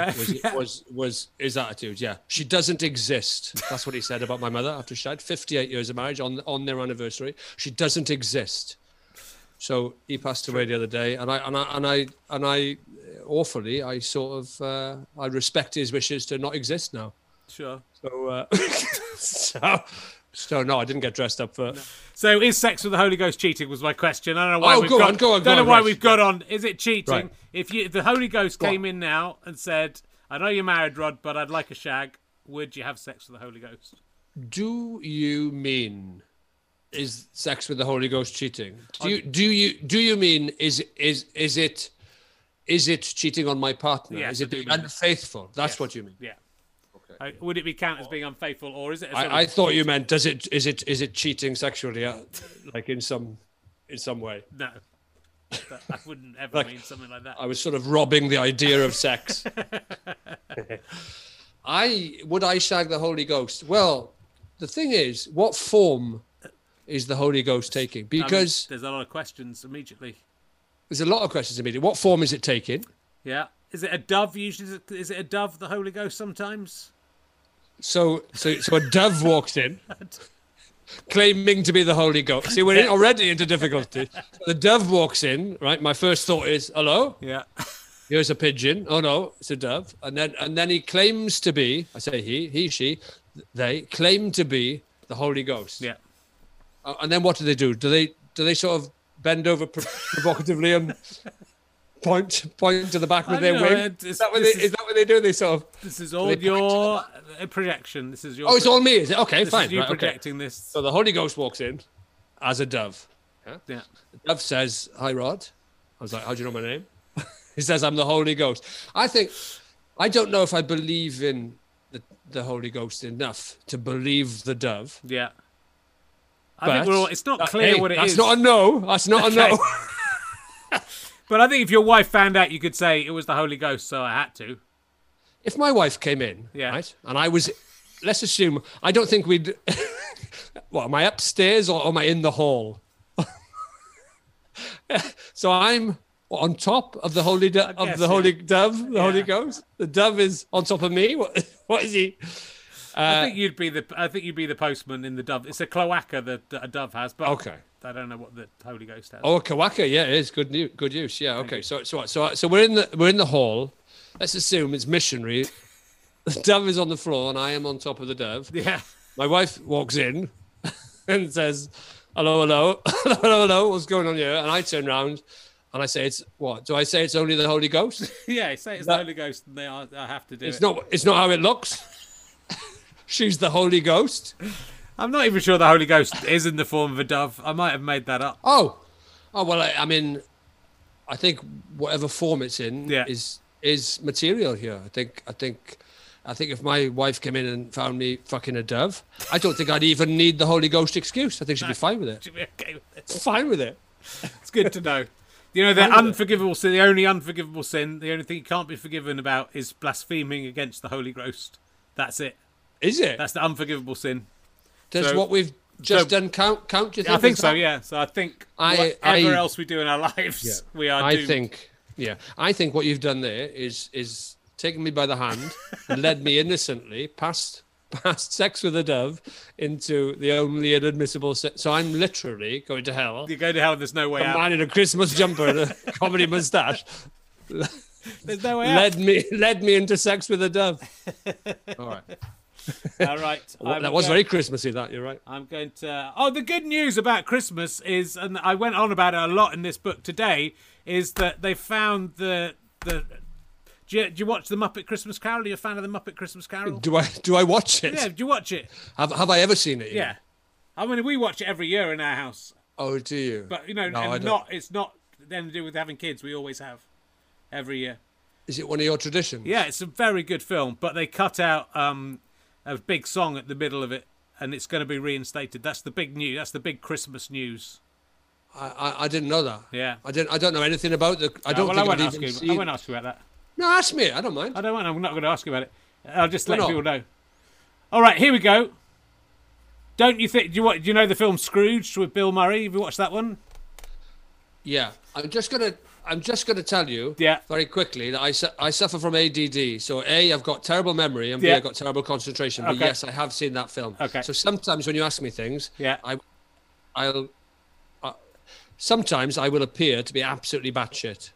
was his attitude. Yeah, she doesn't exist. That's what he said about my mother after she had 58 years of marriage on their anniversary. She doesn't exist. So he passed away the other day, and I awfully, I sort of, I respect his wishes to not exist now. Sure. So, so no, I didn't get dressed up for. No. So, is sex with the Holy Ghost cheating? Was my question. I don't know why we've got on. Is it cheating? Right. If the Holy Ghost came in now and said, "I know you're married, Rhod, but I'd like a shag," would you have sex with the Holy Ghost? Do you mean? Is sex with the Holy Ghost cheating? Do you mean is it cheating on my partner? Yes, is it being unfaithful? That's what you mean. Yeah. Okay. Would it be count as being unfaithful, or is it? I thought you meant is it cheating sexually, like in some way? No. But I wouldn't ever mean something like that. I was sort of robbing the idea of sex. Would I shag the Holy Ghost? Well, the thing is, what form is the Holy Ghost taking? Because there's a lot of questions immediately. What form is it taking? Yeah. Is it a dove? Usually, is it a dove? The Holy Ghost sometimes. So a dove walks in, claiming to be the Holy Ghost. See, we're already into difficulty. The dove walks in, right? My first thought is, hello. Yeah. Here's a pigeon. Oh no, it's a dove. And then he claims to be. I say he, she, they claim to be the Holy Ghost. Yeah. And then what do they do? Do they sort of bend over provocatively and point to the back with their wing? Is that what they do? They sort of. This is all your projection. This is your. Oh, it's all me. Is it? Okay, fine. You're projecting this. So the Holy Ghost walks in as a dove. Yeah. Yeah. The dove says, "Hi, Rhod." I was like, "How do you know my name?" He says, "I'm the Holy Ghost." I don't know if I believe in the Holy Ghost enough to believe the dove. Yeah. I think it's not clear what it is. That's not a no. That's not a no. But I think if your wife found out, you could say it was the Holy Ghost, so I had to. If my wife came in, right, and I was, let's assume, I don't think we'd, what, am I upstairs or am I in the hall? So I'm on top of the Holy Ghost. The dove is on top of me. What is he? I think you'd be the postman in the dove. It's a cloaca that a dove has, but okay. I don't know what the Holy Ghost has. Oh, a cloaca, yeah, it is good use, yeah. Okay, so we're in the hall. Let's assume it's missionary. The dove is on the floor, and I am on top of the dove. Yeah. My wife walks in and says, "Hello, hello, what's going on here?" And I turn around and I say, "It's only the Holy Ghost?" Yeah, I say it's the Holy Ghost, and I have to do it. It's not how it looks. She's the Holy Ghost. I'm not even sure the Holy Ghost is in the form of a dove. I might have made that up. Oh well, I mean, I think whatever form it's in is material here. I think I think if my wife came in and found me fucking a dove, I don't think I'd even need the Holy Ghost excuse. I think she'd be fine with it. She'd be okay with it. Fine with it. It's good to know. You know, the unforgivable sin, the only unforgivable sin, the only thing you can't be forgiven about is blaspheming against the Holy Ghost. That's it. Is it? That's the unforgivable sin. Does what we've just done count? You think? I think so, yeah. So I think whatever else we do in our lives, we are doomed. I think what you've done there is taken me by the hand and led me innocently past sex with a dove into the only inadmissible sex. So I'm literally going to hell. You go to hell and there's no way out. A man in a Christmas jumper and a comedy moustache. There's no way out. Led me into sex with a dove. All right. That was very Christmassy, that, you're right. I'm going to... Oh, the good news about Christmas is, and I went on about it a lot in this book today, is that they found the... Do you watch the Muppet Christmas Carol? Are you a fan of the Muppet Christmas Carol? Do I watch it? Yeah, do you watch it? Have I ever seen it? Yeah. I mean, we watch it every year in our house. Oh, do you? But, you know, no, it's not then to do with having kids. We always have every year. Is it one of your traditions? Yeah, it's a very good film, but they cut out a big song at the middle of it, and it's going to be reinstated. That's the big news. That's the big Christmas news. I didn't know that. Yeah. I don't know anything about the... I won't ask you about that. No, ask me. I don't mind. I don't mind. I'm not going to ask you about it. I'll just let people know. All right, here we go. Don't you think... Do you know the film Scrooge with Bill Murray? Have you watched that one? Yeah. I'm just gonna tell you very quickly that I suffer from ADD. So A, I've got terrible memory, and B, I've got terrible concentration. But yes, I have seen that film. Okay. So sometimes when you ask me things, sometimes I will appear to be absolutely batshit.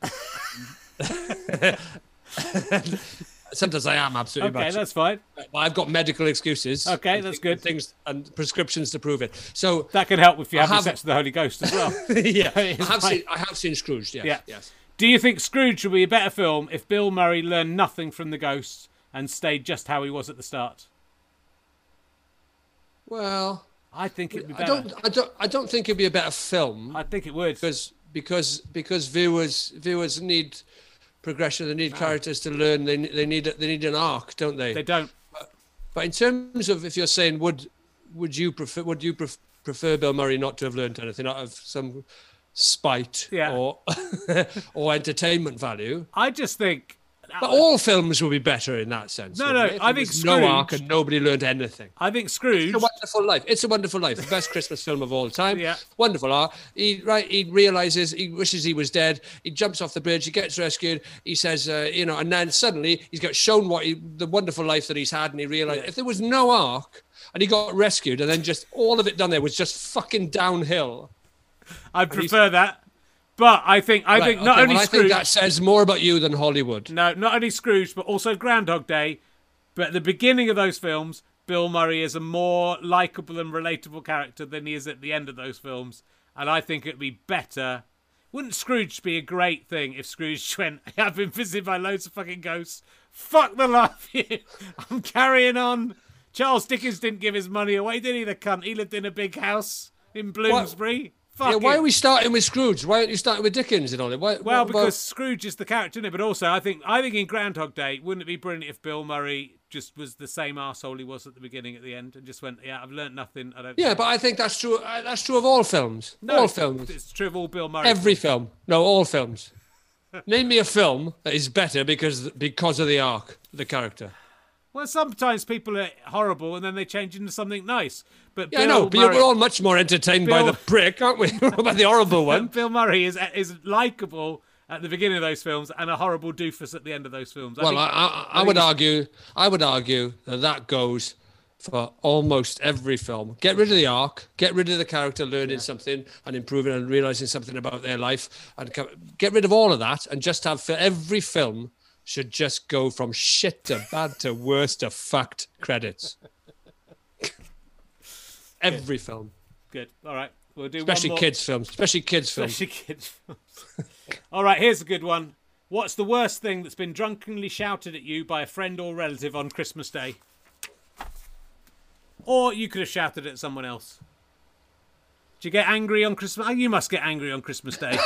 Sometimes I am absolutely batshit. That's fine. Well, I've got medical excuses. Okay, that's good. Things and prescriptions to prove it. So that can help if you have sex with the Holy Ghost as well. Yeah, I have seen Scrooge. Yes, yeah. Yes. Do you think Scrooge would be a better film if Bill Murray learned nothing from the ghosts and stayed just how he was at the start? Well, I think it'd be better. I don't think it'd be a better film. I think it would because viewers need progression. They need characters to learn. They need an arc, don't they? They don't. But in terms of, if you're saying, would you prefer Bill Murray not to have learned anything out of some spite or entertainment value? I just think. But all films would be better in that sense. No, I think Scrooge, no arc and nobody learned anything. I think Scrooge. It's a Wonderful Life. The best Christmas film of all time. Yeah. Wonderful arc. He realizes he wishes he was dead. He jumps off the bridge. He gets rescued. He says, and then suddenly he's got shown the wonderful life that he's had, and he realized if there was no arc and he got rescued, and then just all of it done there was just fucking downhill. I prefer that. But I think Scrooge... I think that says more about you than Hollywood. No, not only Scrooge, but also Groundhog Day. But at the beginning of those films, Bill Murray is a more likeable and relatable character than he is at the end of those films. And I think it'd be better... Wouldn't Scrooge be a great thing if Scrooge went, I've been visited by loads of fucking ghosts. Fuck the life you. I'm carrying on. Charles Dickens didn't give his money away, did he, the cunt? He lived in a big house in Bloomsbury. What? Yeah, why are we starting with Scrooge? Why aren't you starting with Dickens and all that? Well, because Scrooge is the character, isn't it? But also, I think in Groundhog Day, wouldn't it be brilliant if Bill Murray just was the same arsehole he was at the beginning, at the end, and just went, I've learnt nothing. I don't. Yeah, care. But I think that's true. That's true of all films. No, all films. It's true of all Bill Murray. Every film. No, all films. Name me a film that is better because of the arc, the character. Well, sometimes people are horrible and then they change into something nice. But Bill Murray, we're all much more entertained by the prick, aren't we? By the horrible one. Bill Murray is likeable at the beginning of those films and a horrible doofus at the end of those films. I would argue that goes for almost every film. Get rid of the arc, get rid of the character learning something and improving and realising something about their life, and get rid of all of that and just have, for every film, should just go from shit to bad to worse to fucked credits. Every film. Good. All right. We'll do especially one more. Especially kids' films. All right. Here's a good one. What's the worst thing that's been drunkenly shouted at you by a friend or relative on Christmas Day? Or you could have shouted at someone else. Do you get angry on Christmas? You must get angry on Christmas Day.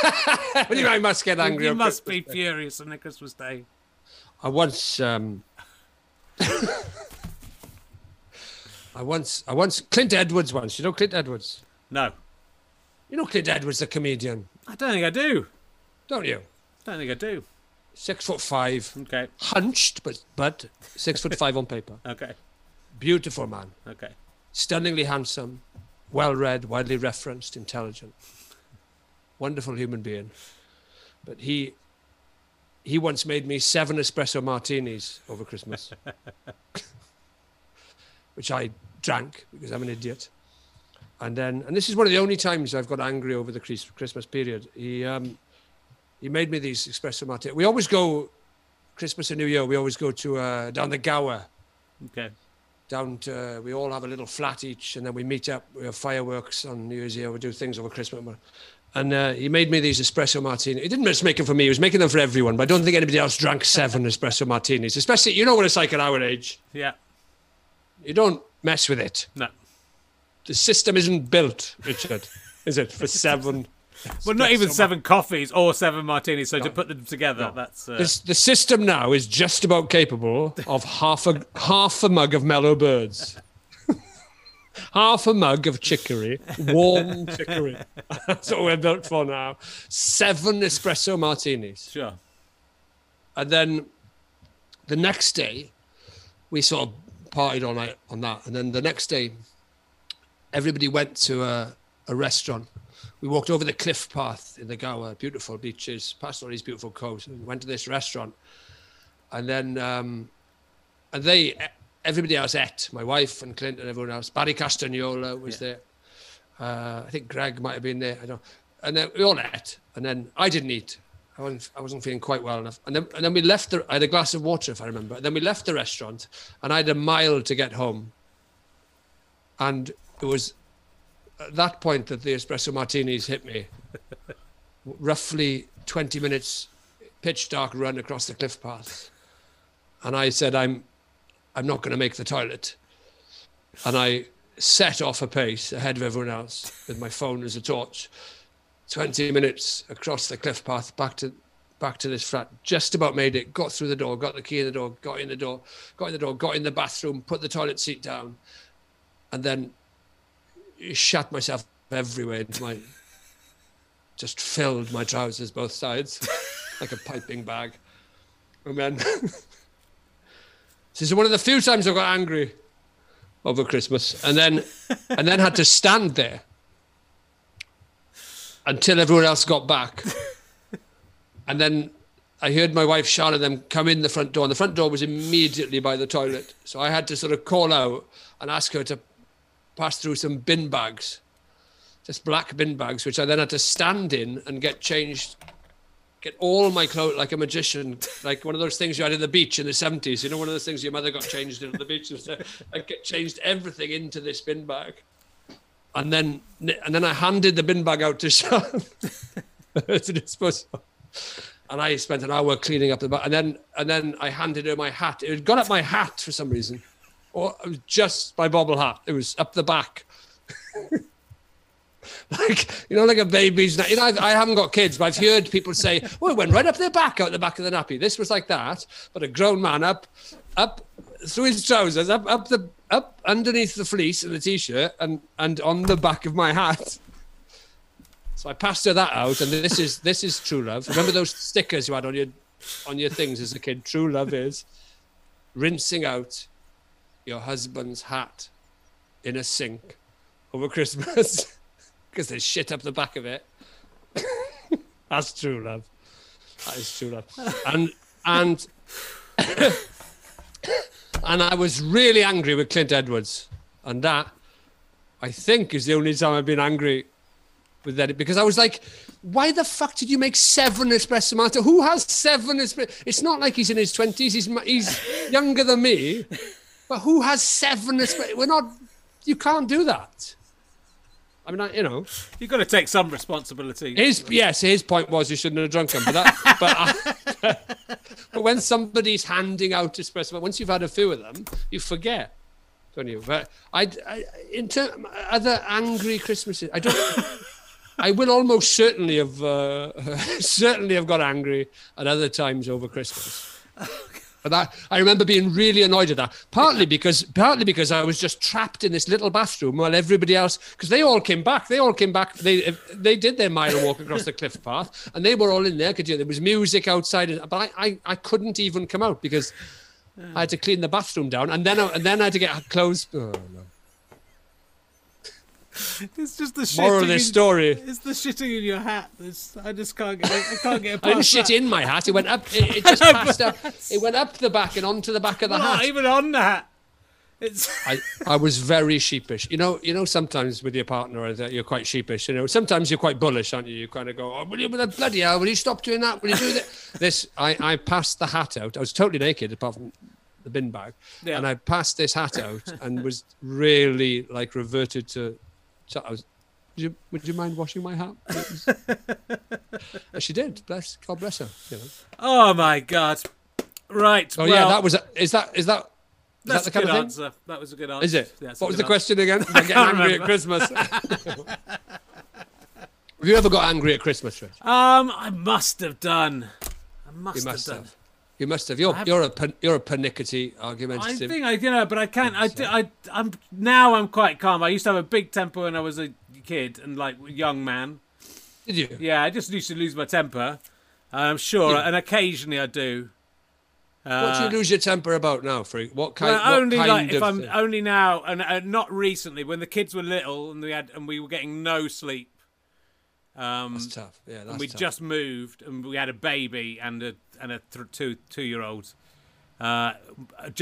What do you mean I must get angry on Christmas Day? You must be furious on Christmas Day. I once I once Clint Edwards once. You know Clint Edwards? No. You know Clint Edwards, the comedian? I don't think I do. Don't you? I don't think I do. 6'5". Okay. Hunched, but 6'5" on paper. Okay. Beautiful man. Okay. Stunningly handsome, well-read, widely referenced, intelligent, wonderful human being. But he once made me 7 espresso martinis over Christmas, which I drank because I'm an idiot. And this is one of the only times I've got angry over the Christmas period. He made me these espresso martinis. We always go Christmas and New Year. We always go to down the Gower. Okay. Down to, we all have a little flat each, and then we meet up. We have fireworks on New Year's Eve. We do things over Christmas. And he made me these espresso martinis. He didn't just make them for me. He was making them for everyone. But I don't think anybody else drank 7 espresso martinis. Especially, you know what it's like at our age. Yeah. You don't mess with it. No. The system isn't built, Richard, is it? For 7. Well, not even 7 coffees or 7 martinis. So no, to put them together, no. That's the system now is just about capable of half a mug of Mellow Birds, half a mug of chicory, warm chicory. That's what we're built for now. 7 espresso martinis. Sure. And then the next day, we sort of partied all night on that. And then the next day, everybody went to a restaurant. We walked over the cliff path in the Gower, beautiful beaches, past all these beautiful coves, and went to this restaurant. And then, everybody else ate, my wife and Clint and everyone else. Barry Castagnola was there. I think Greg might have been there. I don't. And then we all ate. And then I didn't eat. I wasn't feeling quite well enough. And then we left. I had a glass of water, if I remember. And then we left the restaurant, and I had a mile to get home. And it was at that point that the espresso martinis hit me. Roughly 20 minutes pitch dark run across the cliff path, and I said, I'm not going to make the toilet, and I set off apace ahead of everyone else with my phone as a torch. 20 minutes across the cliff path back to this flat. Just about made it. Got through the door, got the key in the door, got in the bathroom, put the toilet seat down, and then shat myself everywhere into my, just filled my trousers both sides like a piping bag. And then this is one of the few times I got angry over Christmas, and then had to stand there until everyone else got back. And then I heard my wife Sean and them come in the front door, and the front door was immediately by the toilet, so I had to sort of call out and ask her to passed through some bin bags, just black bin bags, which I then had to stand in and get changed, get all my clothes, like a magician, like one of those things you had at the beach in the 70s. You know, one of those things your mother got changed at the beach. And stuff. I get changed everything into this bin bag. And then I handed the bin bag out to Sean to dispose of. And I spent an hour cleaning up the bag. And then I handed her my hat. It had gone up my hat for some reason. Or it was just my bobble hat. It was up the back. Like, you know, like a baby's nappy. You know, I haven't got kids, but I've heard people say, well, it went right up their back, out the back of the nappy. This was like that, but a grown man up through his trousers, up underneath the fleece of the T-shirt and on the back of my hat. So I passed her that out, and this is true love. Remember those stickers you had on your things as a kid? True love is rinsing out your husband's hat in a sink over Christmas because there's shit up the back of it. That's true love. That is true love. And and I was really angry with Clint Edwards, and that I think is the only time I've been angry with Eddie, because I was like, why the fuck did you make 7 espresso martinis? Who has 7 espresso? It's not like he's in his 20s. He's younger than me. But who has 7 espresso? We're not. You can't do that. I mean, you know, you've got to take some responsibility. His point was you shouldn't have drunk them. But when somebody's handing out espresso, once you've had a few of them, you forget, don't you? But other angry Christmases, I don't. I will almost certainly have got angry at other times over Christmas. But that, I remember being really annoyed at that, partly because I was just trapped in this little bathroom while everybody else, because they all came back. They did their mile walk across the cliff path, and they were all in there. There was music outside, but I couldn't even come out because I had to clean the bathroom down, and then I had to get clothes. Oh, no. It's just the moral of this story. It's the shitting in your hat. I can't get past. I didn't shit in my hat. It went up. It just passed up. It went up the back and onto the back of the hat. Not even on the hat. I was very sheepish. You know. Sometimes with your partner, you're quite sheepish. Sometimes you're quite bullish, aren't you? You kind of go, "Oh, will you bloody hell? Will you stop doing that? Will you do this?" I passed the hat out. I was totally naked, apart from the bin bag, yeah. And I passed this hat out and was really like reverted to. So I was, would you mind washing my hat? And she did. God bless her. Oh my God! Right. Oh well, yeah, that was. Is that the kind of answer? Thing? That was a good answer. Is it? Yeah, what was the question again? I'm getting angry at Christmas. Have you ever got angry at Christmas, Rich? I must have done. I must have done. You must have. You're a pernickety argumentative. I think but I can't. I'm quite calm. I used to have a big temper when I was a kid and like young man. Did you? Yeah, I just used to lose my temper. I'm sure, and occasionally I do. What do you lose your temper about now, Freak? Only now, and not recently. When the kids were little and we were getting no sleep. That's tough. Yeah, that's and we tough. Just moved, and we had a baby and a 2-year-old. I'd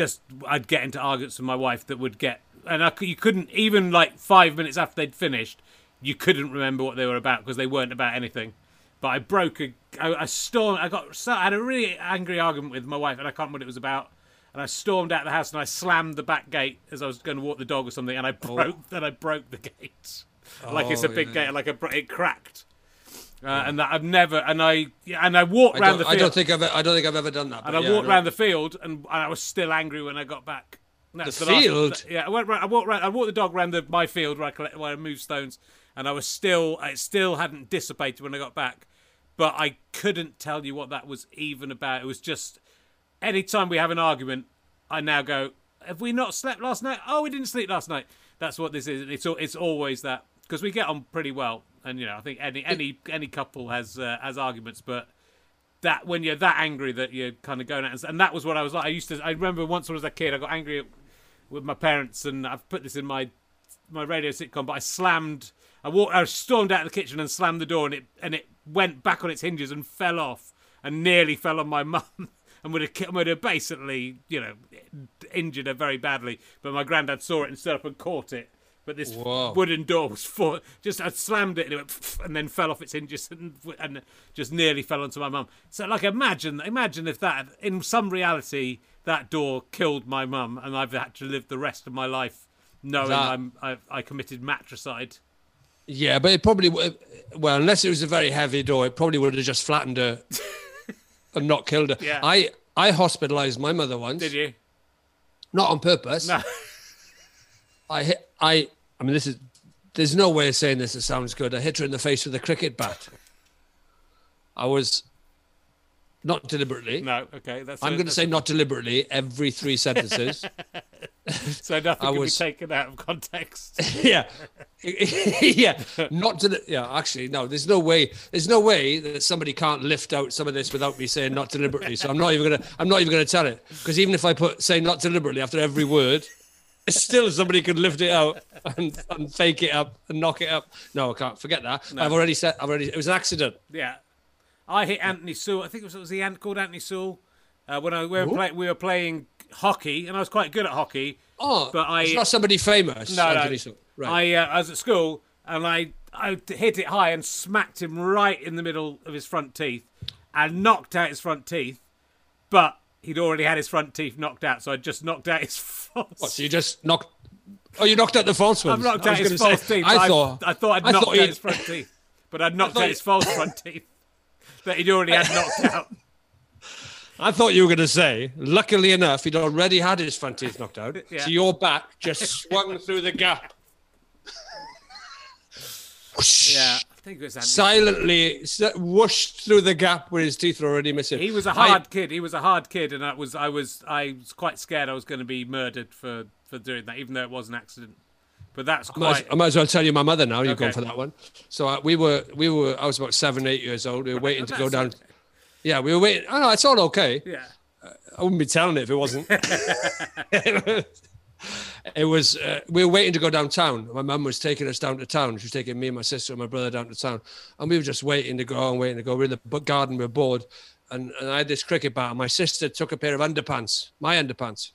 get into arguments with my wife that would get, and you couldn't even like 5 minutes after they'd finished, you couldn't remember what they were about because they weren't about anything. But I broke I had a really angry argument with my wife, and I can't remember what it was about. And I stormed out of the house, and I slammed the back gate as I was going to walk the dog or something, and I broke the gate. Like it's a big gate, it cracked, and that I've never. And I walked around the field. I don't think I've ever done that. And I walked around the field, and I was still angry when I got back. The field. Yeah, I walked the dog around my field where I moved stones, and I was still. It still hadn't dissipated when I got back, but I couldn't tell you what that was even about. It was just any time we have an argument, I now go, "Have we not slept last night? Oh, we didn't sleep last night." That's what this is. It's always that. Because we get on pretty well, and I think any couple has arguments, but that when you're that angry that you're kind of going at, and that was what I was like. I remember once when I was a kid, I got angry with my parents, and I've put this in my radio sitcom. But I stormed out of the kitchen and slammed the door, and it went back on its hinges and fell off, and nearly fell on my mum, and would have basically injured her very badly. But my granddad saw it and stood up and caught it. But this wooden door was I slammed it and it went, and then fell off its hinges and just nearly fell onto my mum. So imagine if that, in some reality, that door killed my mum, and I've had to live the rest of my life knowing I committed matricide. Yeah, but it probably, unless it was a very heavy door, it probably would have just flattened her and not killed her. Yeah. I hospitalised my mother once. Did you? Not on purpose. No. I mean, there's no way of saying this that sounds good. I hit her in the face with a cricket bat. I was not deliberately. No, okay. I'm going to say not deliberately every 3 sentences. So nothing can be taken out of context. Yeah. Yeah. Actually, no, there's no way that somebody can't lift out some of this without me saying not deliberately. So I'm not even going to tell it, because even if I say not deliberately after every word, still somebody could lift it out and fake it up and knock it up. No, I can't. Forget that. No. I've already said it was an accident. Yeah. I hit Anthony Sewell. I think it was the ant called Anthony Sewell. We were playing hockey, and I was quite good at hockey. Oh, but it's not somebody famous. No. Right. I was at school, and I hit it high and smacked him right in the middle of his front teeth and knocked out his front teeth. But he'd already had his front teeth knocked out, so I just knocked out his false. What? So you just knocked? Oh, you knocked out the false ones. I've knocked out his false teeth. I thought I'd knocked out his front teeth, but I'd knocked out his false front teeth that he'd already had knocked out. I thought you were going to say, luckily enough, he'd already had his front teeth knocked out, yeah. So your bat just swung through the gap. Yeah. think it was Andy. Silently whooshed through the gap where his teeth were already missing. He was a hard kid. He was a hard kid, and I was quite scared I was going to be murdered for doing that, even though it was an accident. But that's quite... I might as well tell you my mother now. You've gone for that one. So I was about 7, 8 years old. We were waiting to go down. Okay. Yeah, we were waiting. Oh, no, it's all okay. Yeah. I wouldn't be telling it if it wasn't. We were waiting to go downtown. My mum was taking us down to town. She was taking me and my sister and my brother down to town. And we were just waiting to go. We were in the garden, we were bored. And I had this cricket bat. My sister took a pair of underpants, my underpants,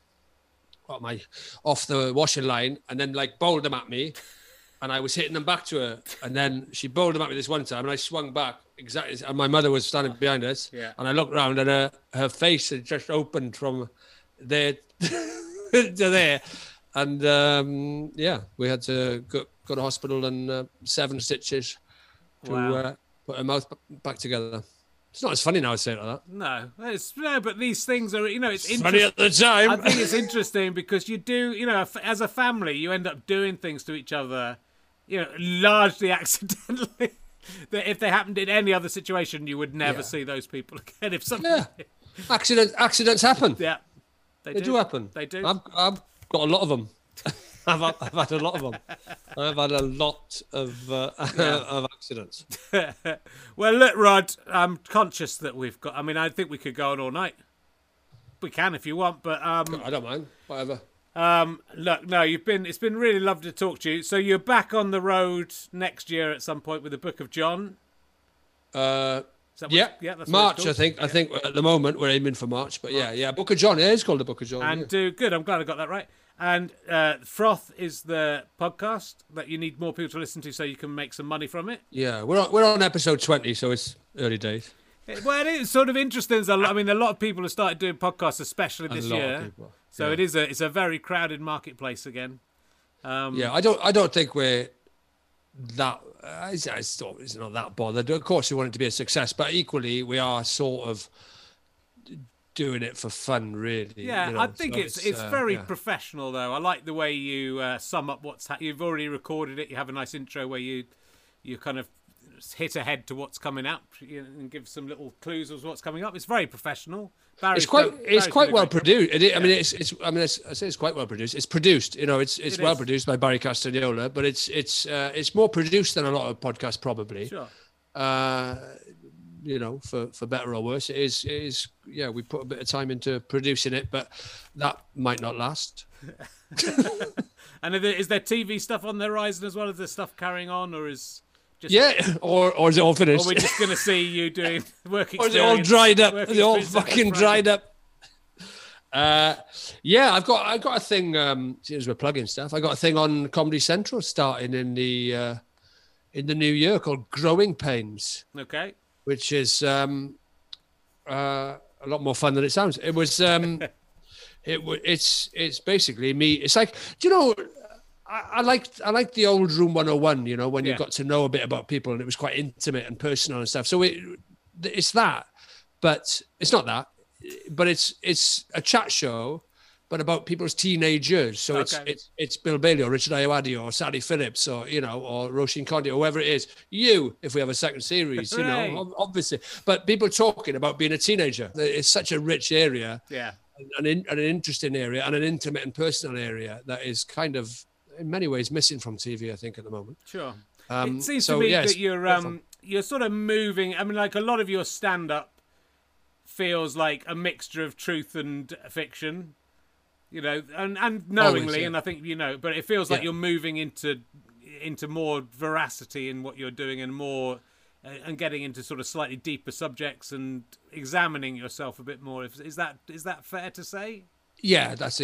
off the washing line, and then bowled them at me. And I was hitting them back to her. And then she bowled them at me this one time, and I swung back. Exactly. And my mother was standing behind us. Yeah. And I looked around, and her face had just opened from there to there. And we had to go to hospital and 7 stitches to put her mouth back together. It's not as funny now I say it like that. No, but these things are, it's funny at the time. I think it's interesting because you do, as a family, you end up doing things to each other, largely accidentally. That if they happened in any other situation, you would never see those people again. If something, accidents happen. Yeah, they do happen. They do. I've got a lot of them. I've had a lot of them. I've had a lot of of accidents. Well, look, Rhod, I'm conscious that we've got. I mean, I think we could go on all night. We can if you want, but I don't mind. Whatever. Look, no, it's been really lovely to talk to you. So you're back on the road next year at some point with the Book of John. That's March, I think. Yeah. I think at the moment we're aiming for March, but Book of John. Yeah, it's called the Book of John. And good. I'm glad I got that right. And Froth is the podcast that you need more people to listen to, so you can make some money from it. Yeah, we're on episode 20, so it's early days. Well, it's sort of interesting. I mean, a lot of people have started doing podcasts, especially this year. So it's a very crowded marketplace again. I don't think we're that. It's not that bothered. Of course, we want it to be a success, but equally, we are sort of doing it for fun, really. Yeah, I think so it's very professional, though. I like the way you sum up what's you've already recorded it. You have a nice intro where you kind of hit ahead to what's coming up and give some little clues as what's coming up. It's very professional. It's quite well produced. I mean, it's quite well produced. It's produced, it's well produced by Barry Castagnola, but it's more produced than a lot of podcasts, probably. Sure. For better or worse, it is. Yeah, we put a bit of time into producing it, but that might not last. And is there TV stuff on the horizon as well? Is there stuff carrying on, or is? Or is it all finished? Or we're just going to see you doing work experience. Or is it all dried up? Is it all fucking dried up? I've got a thing, as we're plugging stuff, I got a thing on Comedy Central starting in the new year called Growing Pains. Okay. Which is a lot more fun than it sounds. It was, it's basically me. It's like, do you know... I liked the old Room 101, when you got to know a bit about people and it was quite intimate and personal and stuff. So it's that, but it's not that. But it's a chat show, but about people's teenage years. So it's Bill Bailey or Richard Ayoade or Sally Phillips or or Roisin Condi or whoever it is. If we have a second series, obviously. But people talking about being a teenager. It's such a rich area, and an interesting area, and an intimate and personal area that is kind of, in many ways, missing from TV, I think, at the moment. Sure. It seems to me that you're sort of moving. I mean, a lot of your stand-up feels like a mixture of truth and fiction, and knowingly. Always, yeah. And I think, but it feels like you're moving into more veracity in what you're doing and more and getting into sort of slightly deeper subjects and examining yourself a bit more. Is that fair to say? Yeah, that's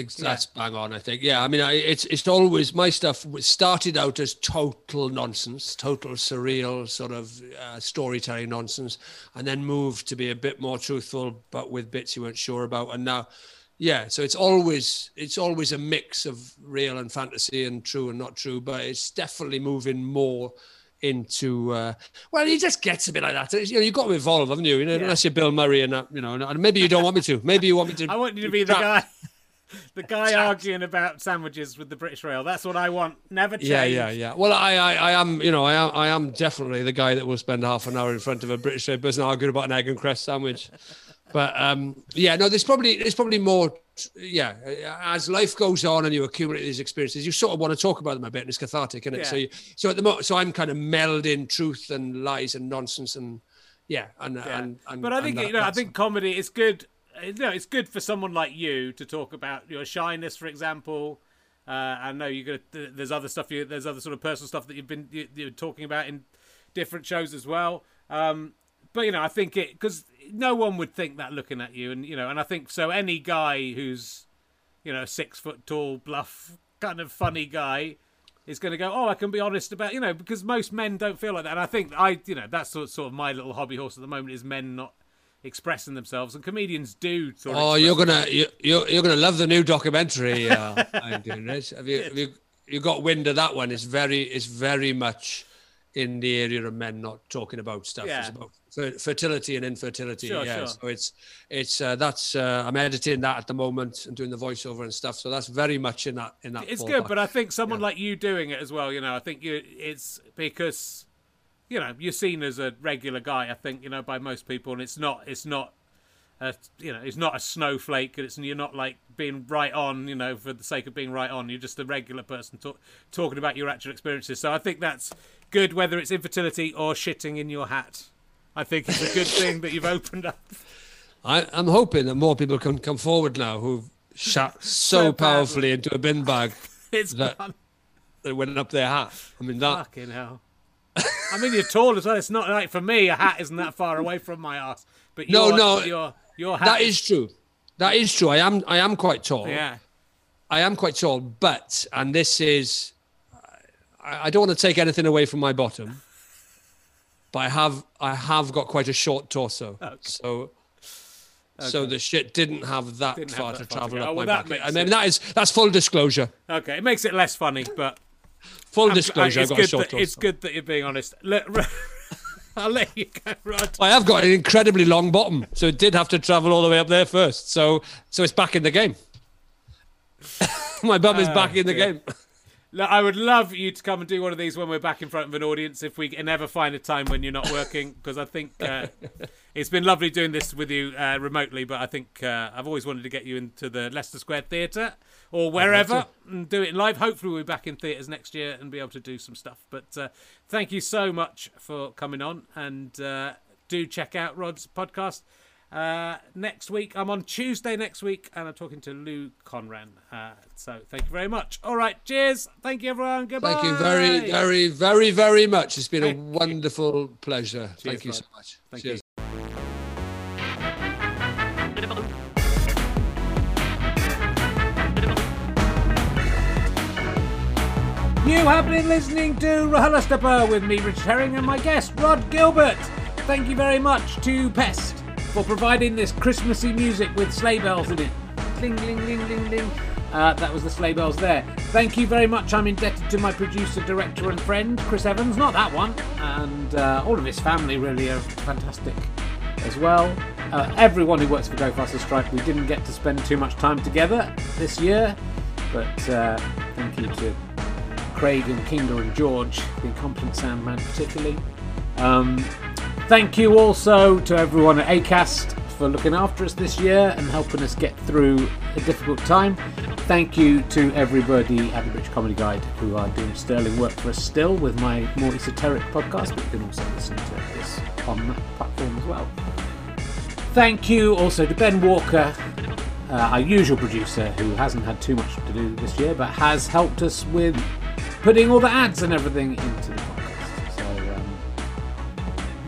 bang on, I think. Yeah, I mean, it's always, my stuff started out as total nonsense, total surreal sort of storytelling nonsense, and then moved to be a bit more truthful, but with bits you weren't sure about. And now, so it's always a mix of real and fantasy and true and not true, but it's definitely moving more into he just gets a bit like that. You've got to evolve, haven't you? Unless you're Bill Murray and that, and maybe you don't want me to. Maybe you want me to. I want you to be the guy. The guy arguing about sandwiches with the British Rail. That's what I want. Never change. Yeah, yeah, yeah. Well, I am, you know, I am definitely the guy that will spend half an hour in front of a British Rail person arguing about an egg and cress sandwich. But yeah, no, there's probably more. Yeah, as life goes on and you accumulate these experiences, you sort of want to talk about them a bit, and it's cathartic, isn't it? Yeah. So at the moment, so I'm kind of melding truth and lies and nonsense, and yeah, and but I think you know, I think comedy is good. You know, it's good for someone like you to talk about your shyness, for example. I know you're gonna, there's other stuff, there's other sort of personal stuff that you're talking about in different shows as well. But you know, I think it, because no one would think that looking at you, and you know, and I think so. Any guy who's, you know, 6 foot tall, bluff, kind of funny guy, is going to go, oh, I can be honest about, you know, because most men don't feel like that. And I think you know, that's sort of my little hobby horse at the moment is men not expressing themselves, and comedians do. Sort of you're gonna love the new documentary. I'm doing this. Have you got wind of that one? It's very much in the area of men not talking about stuff. Yeah. It's about fertility and infertility. Sure, yeah. Sure. So it's that's I'm editing that at the moment and doing the voiceover and stuff. So that's very much in that. It's good, but I think someone like you doing it as well. You know, I think it's because you know you're seen as a regular guy. I think you know by most people, and it's not. You know, it's not a snowflake, and you're not like being right on, you know, for the sake of being right on. You're just a regular person talking about your actual experiences. So I think that's good, whether it's infertility or shitting in your hat. I think it's a good thing that you've opened up. I'm hoping that more people can come forward now who've shat so powerfully into a bin bag that they went up their hat. I mean, that... Fucking hell. I mean, you're tall as well. It's not like, for me, a hat isn't that far away from my ass. But your hat. That is true. That is true. I am quite tall. Yeah. I am quite tall, but, and this is, I don't want to take anything away from my bottom, but I have got quite a short torso. Okay. So the shit didn't have that far to travel up my back. I mean, that's full disclosure. Okay, it makes it less funny, but full disclosure, I've got a short torso. It's good that you're being honest. I'll let you go, Rhod. I have got an incredibly long bottom, so it did have to travel all the way up there first. So it's back in the game. My bum is back in the game. Look, I would love you to come and do one of these when we're back in front of an audience, if we can ever find a time when you're not working, because I think it's been lovely doing this with you remotely, but I think I've always wanted to get you into the Leicester Square Theatre or wherever and do it live. Hopefully we'll be back in theatres next year and be able to do some stuff. But thank you so much for coming on, and do check out Rod's podcast. Next week, I'm on Tuesday next week, and I'm talking to Lou Conran. So thank you very much. All right, cheers. Thank you, everyone. Goodbye. Thank you very, very, very, very much. It's been a wonderful pleasure. Thank you so much. Thank you. You have been listening to RHLSTP with me, Richard Herring, and my guest, Rhod Gilbert. Thank you very much to Pest for providing this Christmassy music with sleigh bells in it. Cling, ling, ling, ling, ling. That was the sleigh bells there. Thank you very much. I'm indebted to my producer, director and friend, Chris Evans, not that one, and all of his family really are fantastic as well. Everyone who works for Go Faster Strike, we didn't get to spend too much time together this year, but thank you to Craig and Kinga and George, the incompetent sound man particularly. Thank you also to everyone at ACAST for looking after us this year and helping us get through a difficult time. Thank you to everybody at the British Comedy Guide who are doing sterling work for us still with my more esoteric podcast, but you can also listen to this on that platform as well. Thank you also to Ben Walker, our usual producer, who hasn't had too much to do this year, but has helped us with putting all the ads and everything into the podcast.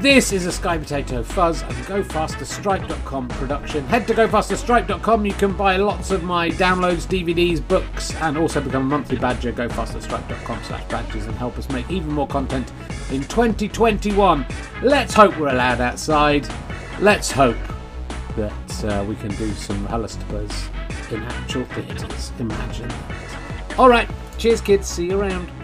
This is a Sky Potato Fuzz and gofasterstrike.com production. Head to gofasterstrike.com. You can buy lots of my downloads, DVDs, books, and also become a monthly badger. gofasterstrike.com/badgers and help us make even more content in 2021. Let's hope we're allowed outside. Let's hope that we can do some RHLSTPs in actual theatres. Imagine that. All right. Cheers, kids. See you around.